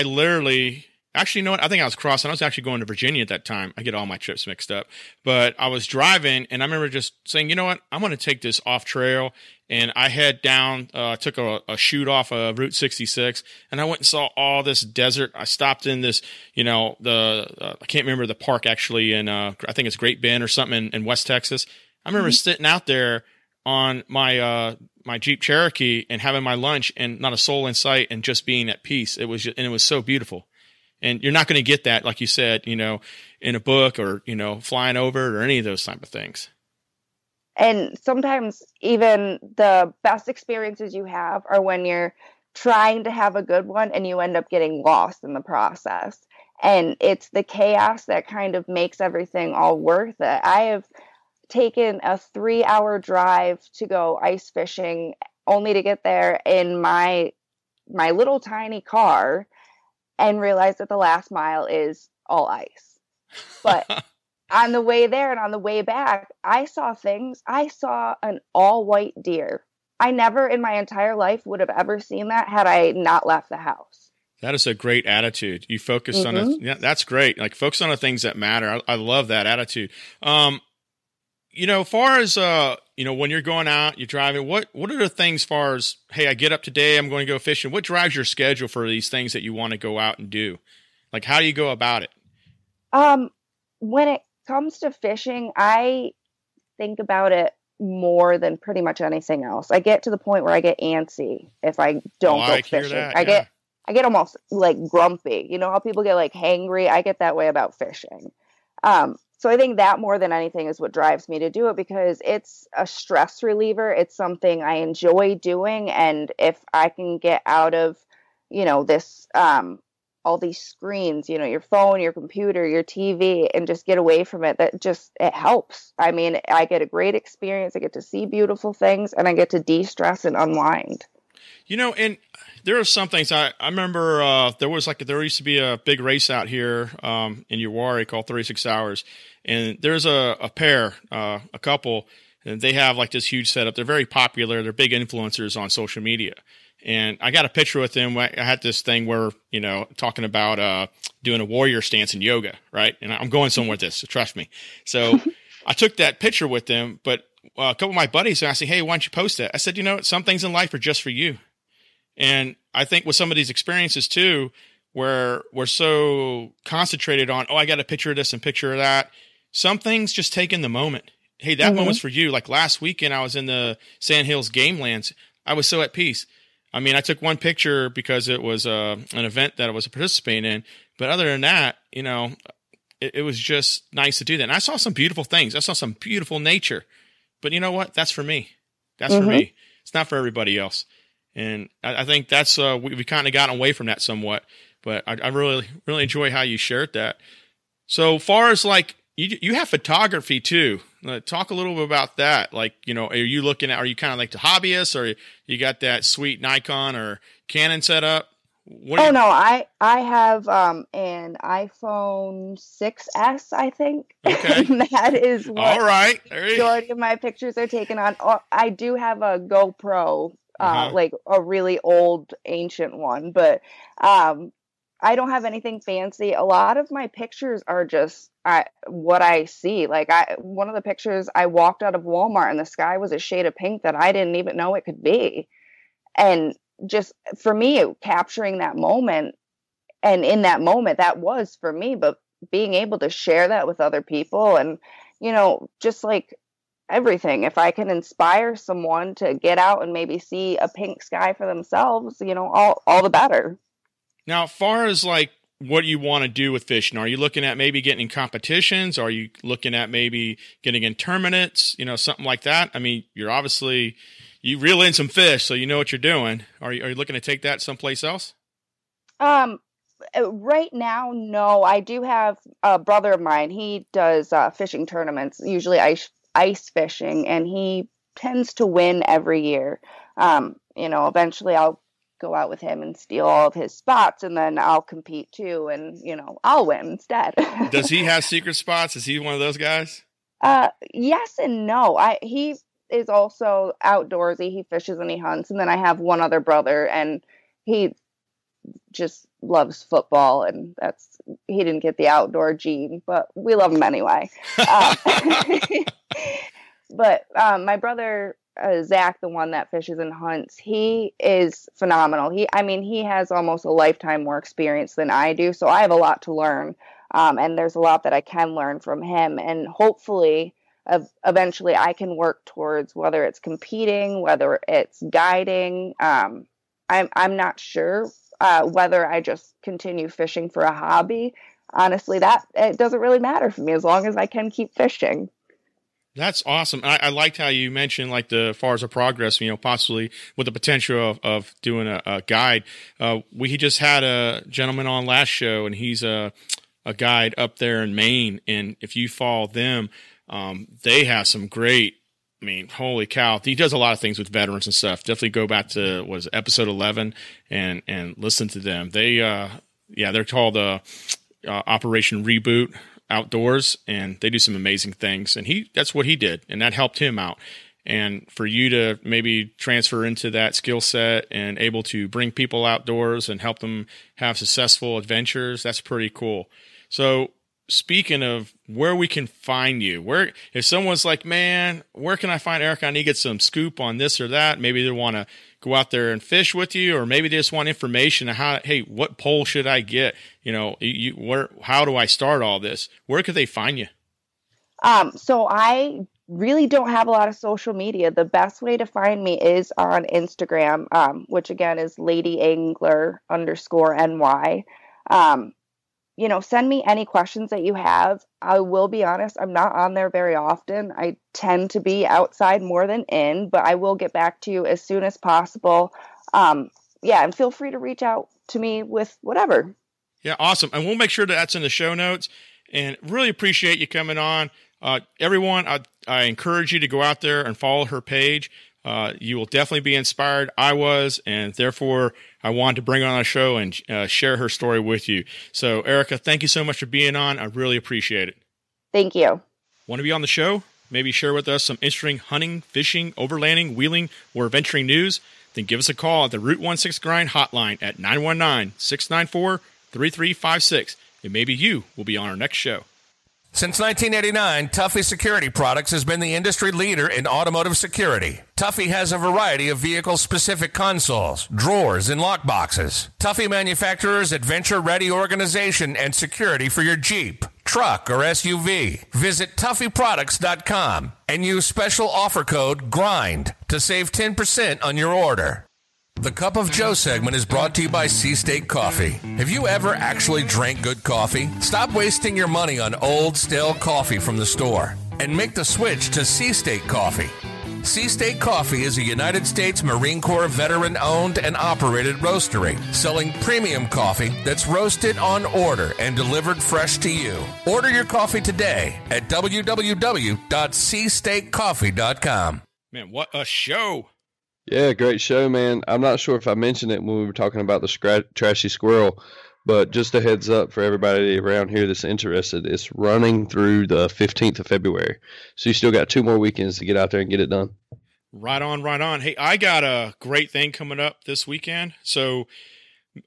literally, actually, you know what? I think I was crossing. I was actually going to Virginia at that time. I get all my trips mixed up. But I was driving, and I remember just saying, you know what? I'm going to take this off trail. And I head down, took a shoot off of Route 66, and I went and saw all this desert. I stopped in this, you know, I can't remember the park actually, in I think it's Great Bend or something in West Texas. I remember sitting out there on my Jeep Cherokee and having my lunch, and not a soul in sight, and just being at peace. It was so beautiful. And you're not going to get that, like you said, you know, in a book or, you know, flying over or any of those type of things. And sometimes even the best experiences you have are when you're trying to have a good one and you end up getting lost in the process. And it's the chaos that kind of makes everything all worth it. I have taken a 3-hour drive to go ice fishing, only to get there in my little tiny car and realize that the last mile is all ice. But on the way there and on the way back, I saw things. I saw an all-white deer. I never in my entire life would have ever seen that had I not left the house. That is a great attitude. You focus on it. Yeah, that's great. Like, focus on the things that matter. I love that attitude. You know, far as, you know, when you're going out, you're driving, what are the things far as, hey, I get up today, I'm going to go fishing. What drives your schedule for these things that you want to go out and do? Like, how do you go about it? When it comes to fishing, I think about it more than pretty much anything else. I get to the point where I get antsy if I don't go fishing. That, yeah. I get almost like grumpy. You know how people get like hangry? I get that way about fishing. So I think that more than anything is what drives me to do it, because it's a stress reliever. It's something I enjoy doing. And if I can get out of, you know, this, all these screens, you know, your phone, your computer, your TV, and just get away from it, it helps. I mean, I get a great experience. I get to see beautiful things, and I get to de-stress and unwind. You know, and there are some things I remember, there used to be a big race out here, in Uwharrie called 36 Hours. And there's a pair, a couple, and they have like this huge setup. They're very popular. They're big influencers on social media. And I got a picture with him. I had this thing where, you know, talking about doing a warrior stance in yoga, right? And I'm going somewhere with this, so trust me. So I took that picture with them, but a couple of my buddies, and I said, hey, why don't you post that? I said, you know, some things in life are just for you. And I think with some of these experiences too, where we're so concentrated on, oh, I got a picture of this and picture of that. Some things just take in the moment. Hey, that moment's for you. Like last weekend, I was in the Sandhills Game Lands. I was so at peace. I mean, I took one picture because it was an event that I was participating in. But other than that, you know, it was just nice to do that. And I saw some beautiful things. I saw some beautiful nature. But you know what? That's for me. That's for me. It's not for everybody else. And I think that's we kind of gotten away from that somewhat. But I really, really enjoy how you shared that. So far as like you have photography too. Talk a little bit about that. Like, you know, are you kind of like the hobbyist, or you got that sweet Nikon or Canon set up? No, I have an iPhone 6S, I think. Okay. That is what majority of my pictures are taken on. I do have a GoPro, like a really old ancient one, but I don't have anything fancy. A lot of my pictures are just what I see. Like one of the pictures, I walked out of Walmart and the sky was a shade of pink that I didn't even know it could be. And just for me, capturing that moment, and in that moment, that was for me, but being able to share that with other people and, you know, just like everything, if I can inspire someone to get out and maybe see a pink sky for themselves, you know, all the better. Now, as far as like what you want to do with fishing, are you looking at maybe getting in competitions? Are you looking at maybe getting in tournaments, you know, something like that? I mean, you're obviously, you reel in some fish, so you know what you're doing. Are you looking to take that someplace else? Right now, no. I do have a brother of mine. He does fishing tournaments, usually ice fishing, and he tends to win every year. You know, eventually I'll go out with him and steal all of his spots, and then I'll compete too, and you know, I'll win instead. Does he have secret spots? Is he one of those guys? Yes and no. He is also outdoorsy. He fishes and he hunts. And then I have one other brother, and he just loves football, and he didn't get the outdoor gene, but we love him anyway. But my brother Zach, the one that fishes and hunts, he is phenomenal. He has almost a lifetime more experience than I do, so I have a lot to learn, and there's a lot that I can learn from him, and hopefully eventually I can work towards, whether it's competing, whether it's guiding. I'm not sure whether I just continue fishing for a hobby. Honestly, that it doesn't really matter for me as long as I can keep fishing. That's awesome. I liked how you mentioned like the far as a progress, you know, possibly with the potential of doing a guide. We just had a gentleman on last show, and he's a guide up there in Maine. And if you follow them, they have some great, I mean, holy cow. He does a lot of things with veterans and stuff. Definitely go back to episode 11 and listen to them. They, they're called Operation Reboot Outdoors, and they do some amazing things. And that's what he did, and that helped him out. And for you to maybe transfer into that skill set and able to bring people outdoors and help them have successful adventures, that's pretty cool. So speaking of where we can find you, where if someone's like, man, where can I find Erica? I need to get some scoop on this or that. Maybe they want to go out there and fish with you, or maybe they just want information on how, hey, what pole should I get? You know, how do I start all this? Where could they find you? So I really don't have a lot of social media. The best way to find me is on Instagram, which again is ladyangler_ny. You know, send me any questions that you have. I will be honest, I'm not on there very often. I tend to be outside more than in, but I will get back to you as soon as possible. And feel free to reach out to me with whatever. Yeah, awesome. And we'll make sure that that's in the show notes. And really appreciate you coming on. Everyone, I encourage you to go out there and follow her page. You will definitely be inspired. I was, and therefore I wanted to bring her on a show and share her story with you. So Erica, thank you so much for being on. I really appreciate it. Thank you. Want to be on the show? Maybe share with us some interesting hunting, fishing, overlanding, wheeling, or adventuring news? Then give us a call at the Route 16 Grind hotline at 919-694-3356. And maybe you will be on our next show. Since 1989, Tuffy Security Products has been the industry leader in automotive security. Tuffy has a variety of vehicle-specific consoles, drawers, and lock boxes. Tuffy manufactures adventure-ready organization and security for your Jeep, truck, or SUV. Visit TuffyProducts.com and use special offer code GRIND to save 10% on your order. The Cup of Joe segment is brought to you by Sea State Coffee. Have you ever actually drank good coffee? Stop wasting your money on old, stale coffee from the store and make the switch to Sea State Coffee. Sea State Coffee is a United States Marine Corps veteran-owned and operated roastery, selling premium coffee that's roasted on order and delivered fresh to you. Order your coffee today at www.seastatecoffee.com. Man, what a show! Yeah, great show, man. I'm not sure if I mentioned it when we were talking about the Trashy Squirrel, but just a heads up for everybody around here that's interested, it's running through the 15th of February. So you still got two more weekends to get out there and get it done. Right on, right on. Hey, I got a great thing coming up this weekend. So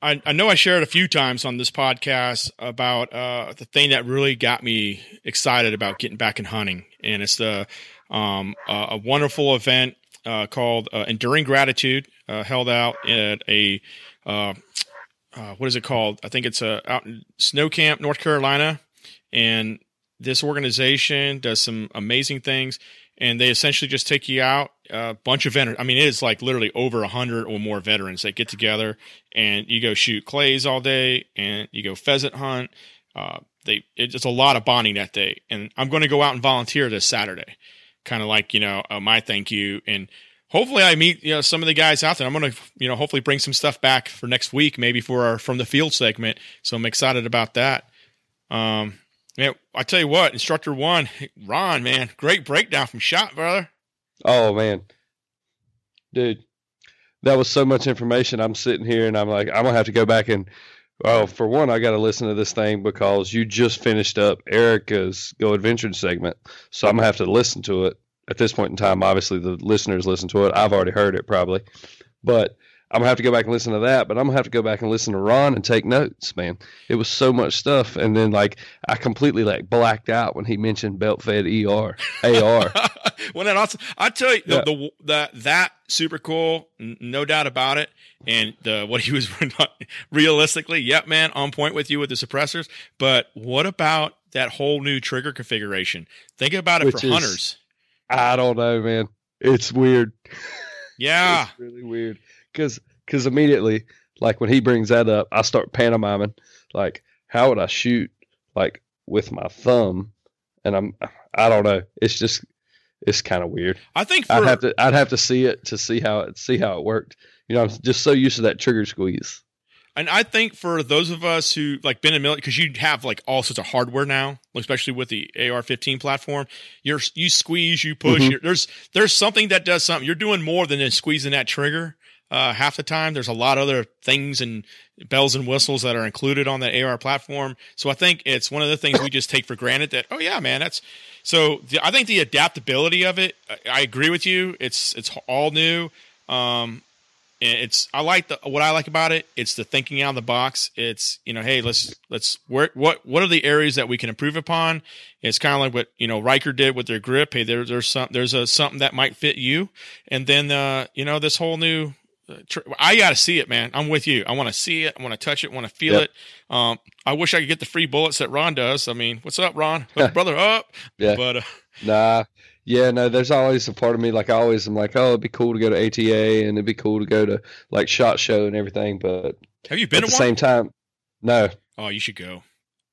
I know I shared a few times on this podcast about the thing that really got me excited about getting back and hunting. And it's a wonderful event called Enduring Gratitude, held out at a what is it called? I think it's out in Snow Camp, North Carolina. And this organization does some amazing things. And they essentially just take you out, a bunch of veterans. I mean, it is like literally over 100 or more veterans that get together. And you go shoot clays all day. And you go pheasant hunt. It's a lot of bonding that day. And I'm going to go out and volunteer this Saturday. Kind of like, my thank you. And hopefully I meet, some of the guys out there. I'm going to, hopefully bring some stuff back for next week, maybe for our From the Field segment. So I'm excited about that. Yeah, I tell you what, Instructor One, Ron, man, great breakdown from SHOT, brother. Oh, man. Dude, that was so much information. I'm sitting here and I'm like, I'm going to have to go back and, for one, I got to listen to this thing because you just finished up Erica's Go Adventuring segment. So I'm going to have to listen to it. At this point in time, obviously the listeners listen to it. I've already heard it probably, but I'm gonna have to go back and listen to that, but I'm gonna have to go back and listen to Ron and take notes, man. It was so much stuff. And then I completely blacked out when he mentioned belt fed ER, AR. Well, that also, I tell you, yeah. That super cool, no doubt about it. And what he was realistically, yep, man, on point with you with the suppressors. But what about that whole new trigger configuration? Think about it for hunters. I don't know, man. It's weird. Yeah. It's really weird. Because immediately, when he brings that up, I start pantomiming. How would I shoot, with my thumb? And I don't know. It's just, it's kind of weird. I think I'd have to see it to see how it worked. I'm just so used to that trigger squeeze. And I think for those of us who been in military, because you have all sorts of hardware now, especially with the AR-15 platform, you squeeze, you push. Mm-hmm. There's something that does something. You're doing more than just squeezing that trigger. Half the time, there's a lot of other things and bells and whistles that are included on that AR platform. So I think it's one of the things we just take for granted that, oh yeah, man, that's so. I think the adaptability of it. I agree with you. It's all new. What I like about it. It's the thinking out of the box. It's hey, let's work. What are the areas that we can improve upon? It's kind of like what Ryker did with their grip. Hey, there's something that might fit you. And then this whole new. I got to see it, man. I'm with you. I want to see it. I want to touch it. I want to feel it. I wish I could get the free bullets that Ron does. I mean, what's up, Ron? Hook brother up. Yeah. But nah. Yeah, no, there's always a part of me, I always am oh, it'd be cool to go to ATA and it'd be cool to go to SHOT Show and everything. But have you been at the same time? No. Oh, you should go.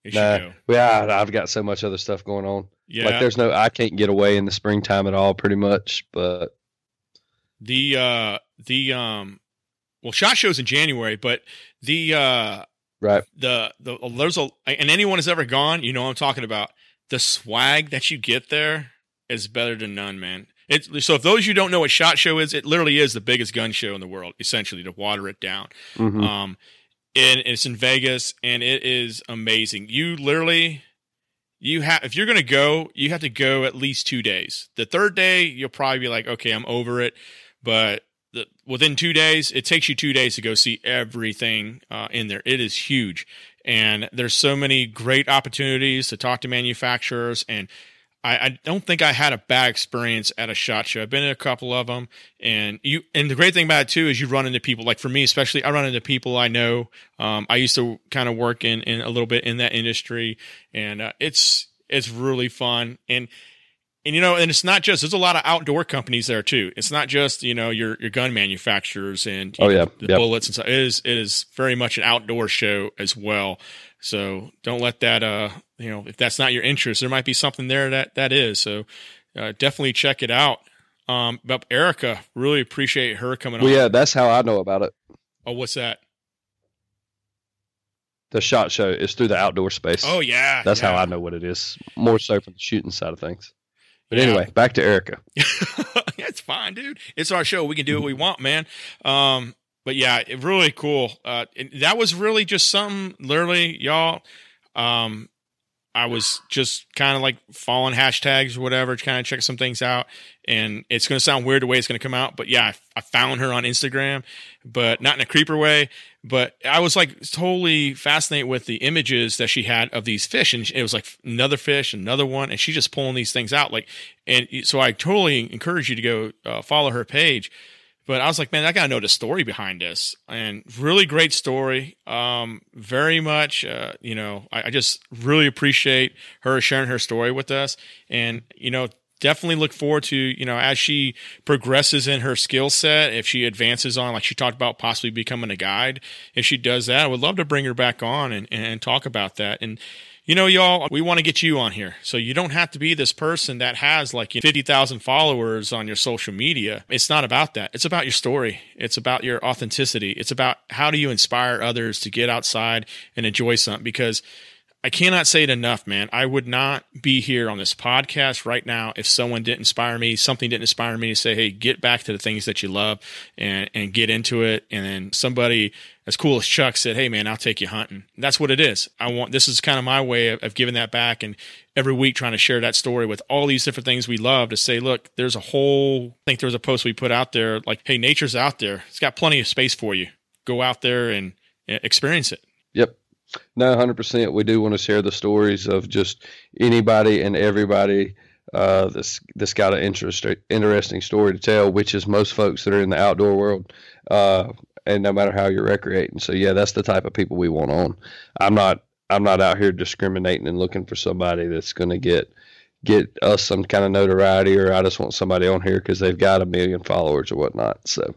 You should go. Yeah, I've got so much other stuff going on. Yeah. There's no, I can't get away in the springtime at all, pretty much. But SHOT Show's in January, but and anyone who's ever gone, what I'm talking about. The swag that you get there is better than none, man. So if those of you don't know what SHOT Show is, it literally is the biggest gun show in the world, essentially, to water it down. Mm-hmm. And it's in Vegas, and it is amazing. You literally. If you're going to go, you have to go at least 2 days. The third day, you'll probably be like, okay, I'm over it. But within 2 days, it takes you 2 days to go see everything in there. It is huge. And there's so many great opportunities to talk to manufacturers. And I don't think I had a bad experience at a SHOT Show. I've been in a couple of them. And the great thing about it, too, is you run into people. For me, especially, I run into people I know. I used to kind of work in a little bit in that industry, and it's really fun. And And, you know, and it's not just, there's a lot of outdoor companies there too. It's not just, you know, your gun manufacturers and bullets and stuff. It is very much an outdoor show as well. So don't let that, you know, if that's not your interest, there might be something there that is. So definitely check it out. But Erica, really appreciate her coming on. Yeah, that's how I know about it. Oh, what's that? The SHOT Show is through the outdoor space. Oh, yeah. That's how I know what it is, more so from the shooting side of things. But anyway, back to Erica. That's fine, dude. It's our show. We can do what we want, man. But yeah, really cool. That was really just something, literally, y'all. I was just kind of like following hashtags or whatever to kind of check some things out. And it's going to sound weird the way it's going to come out. But yeah, I found her on Instagram, but not in a creeper way. But I was like totally fascinated with the images that she had of these fish. And it was like another fish, another one. And she's just pulling these things out. And so I totally encourage you to go follow her page. But I was like, man, I got to know the story behind this. And really great story. Very much, you know, I just really appreciate her sharing her story with us. And, you know, definitely look forward to, you know, as she progresses in her skill set, if she advances on, like she talked about possibly becoming a guide, if she does that, I would love to bring her back on and talk about that. And, you know, y'all, we want to get you on here. So you don't have to be this person that has like 50,000 followers on your social media. It's not about that. It's about your story. It's about your authenticity. It's about how do you inspire others to get outside and enjoy something? Because I cannot say it enough, man. I would not be here on this podcast right now if someone didn't inspire me, something didn't inspire me to say, hey, get back to the things that you love and get into it. And then somebody as cool as Chuck said, hey man, I'll take you hunting. That's what it is. This is kind of my way of giving that back, and every week trying to share that story with all these different things we love to say, look, I think there was a post we put out there like, hey, nature's out there. It's got plenty of space for you. Go out there and experience it. Yep. No, 100%. We do want to share the stories of just anybody and everybody that's got an interesting story to tell, which is most folks that are in the outdoor world. And no matter how you're recreating. So yeah, that's the type of people we want on. I'm not out here discriminating and looking for somebody that's going to get us some kind of notoriety, or I just want somebody on here because they've got 1 million followers or whatnot. So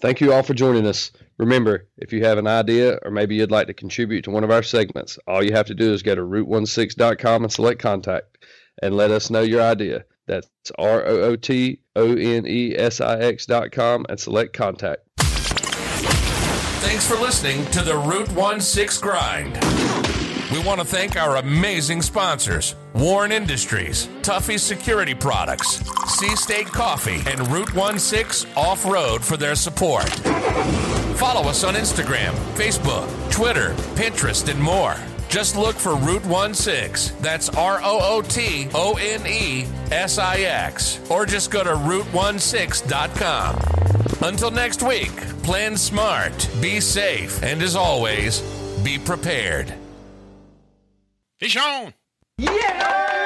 thank you all for joining us. Remember, if you have an idea or maybe you'd like to contribute to one of our segments, all you have to do is go to route16.com and select contact and let us know your idea. That's ROOTONESIX.com and select contact. Thanks for listening to the Route 16 Grind. We want to thank our amazing sponsors, Warren Industries, Tuffy Security Products, Sea State Coffee, and Route 16 Off Road for their support. Follow us on Instagram, Facebook, Twitter, Pinterest, and more. Just look for Route 16. That's ROOTONESIX. Or just go to route16.com. Until next week, plan smart, be safe, and as always, be prepared. Fish on! Yeah!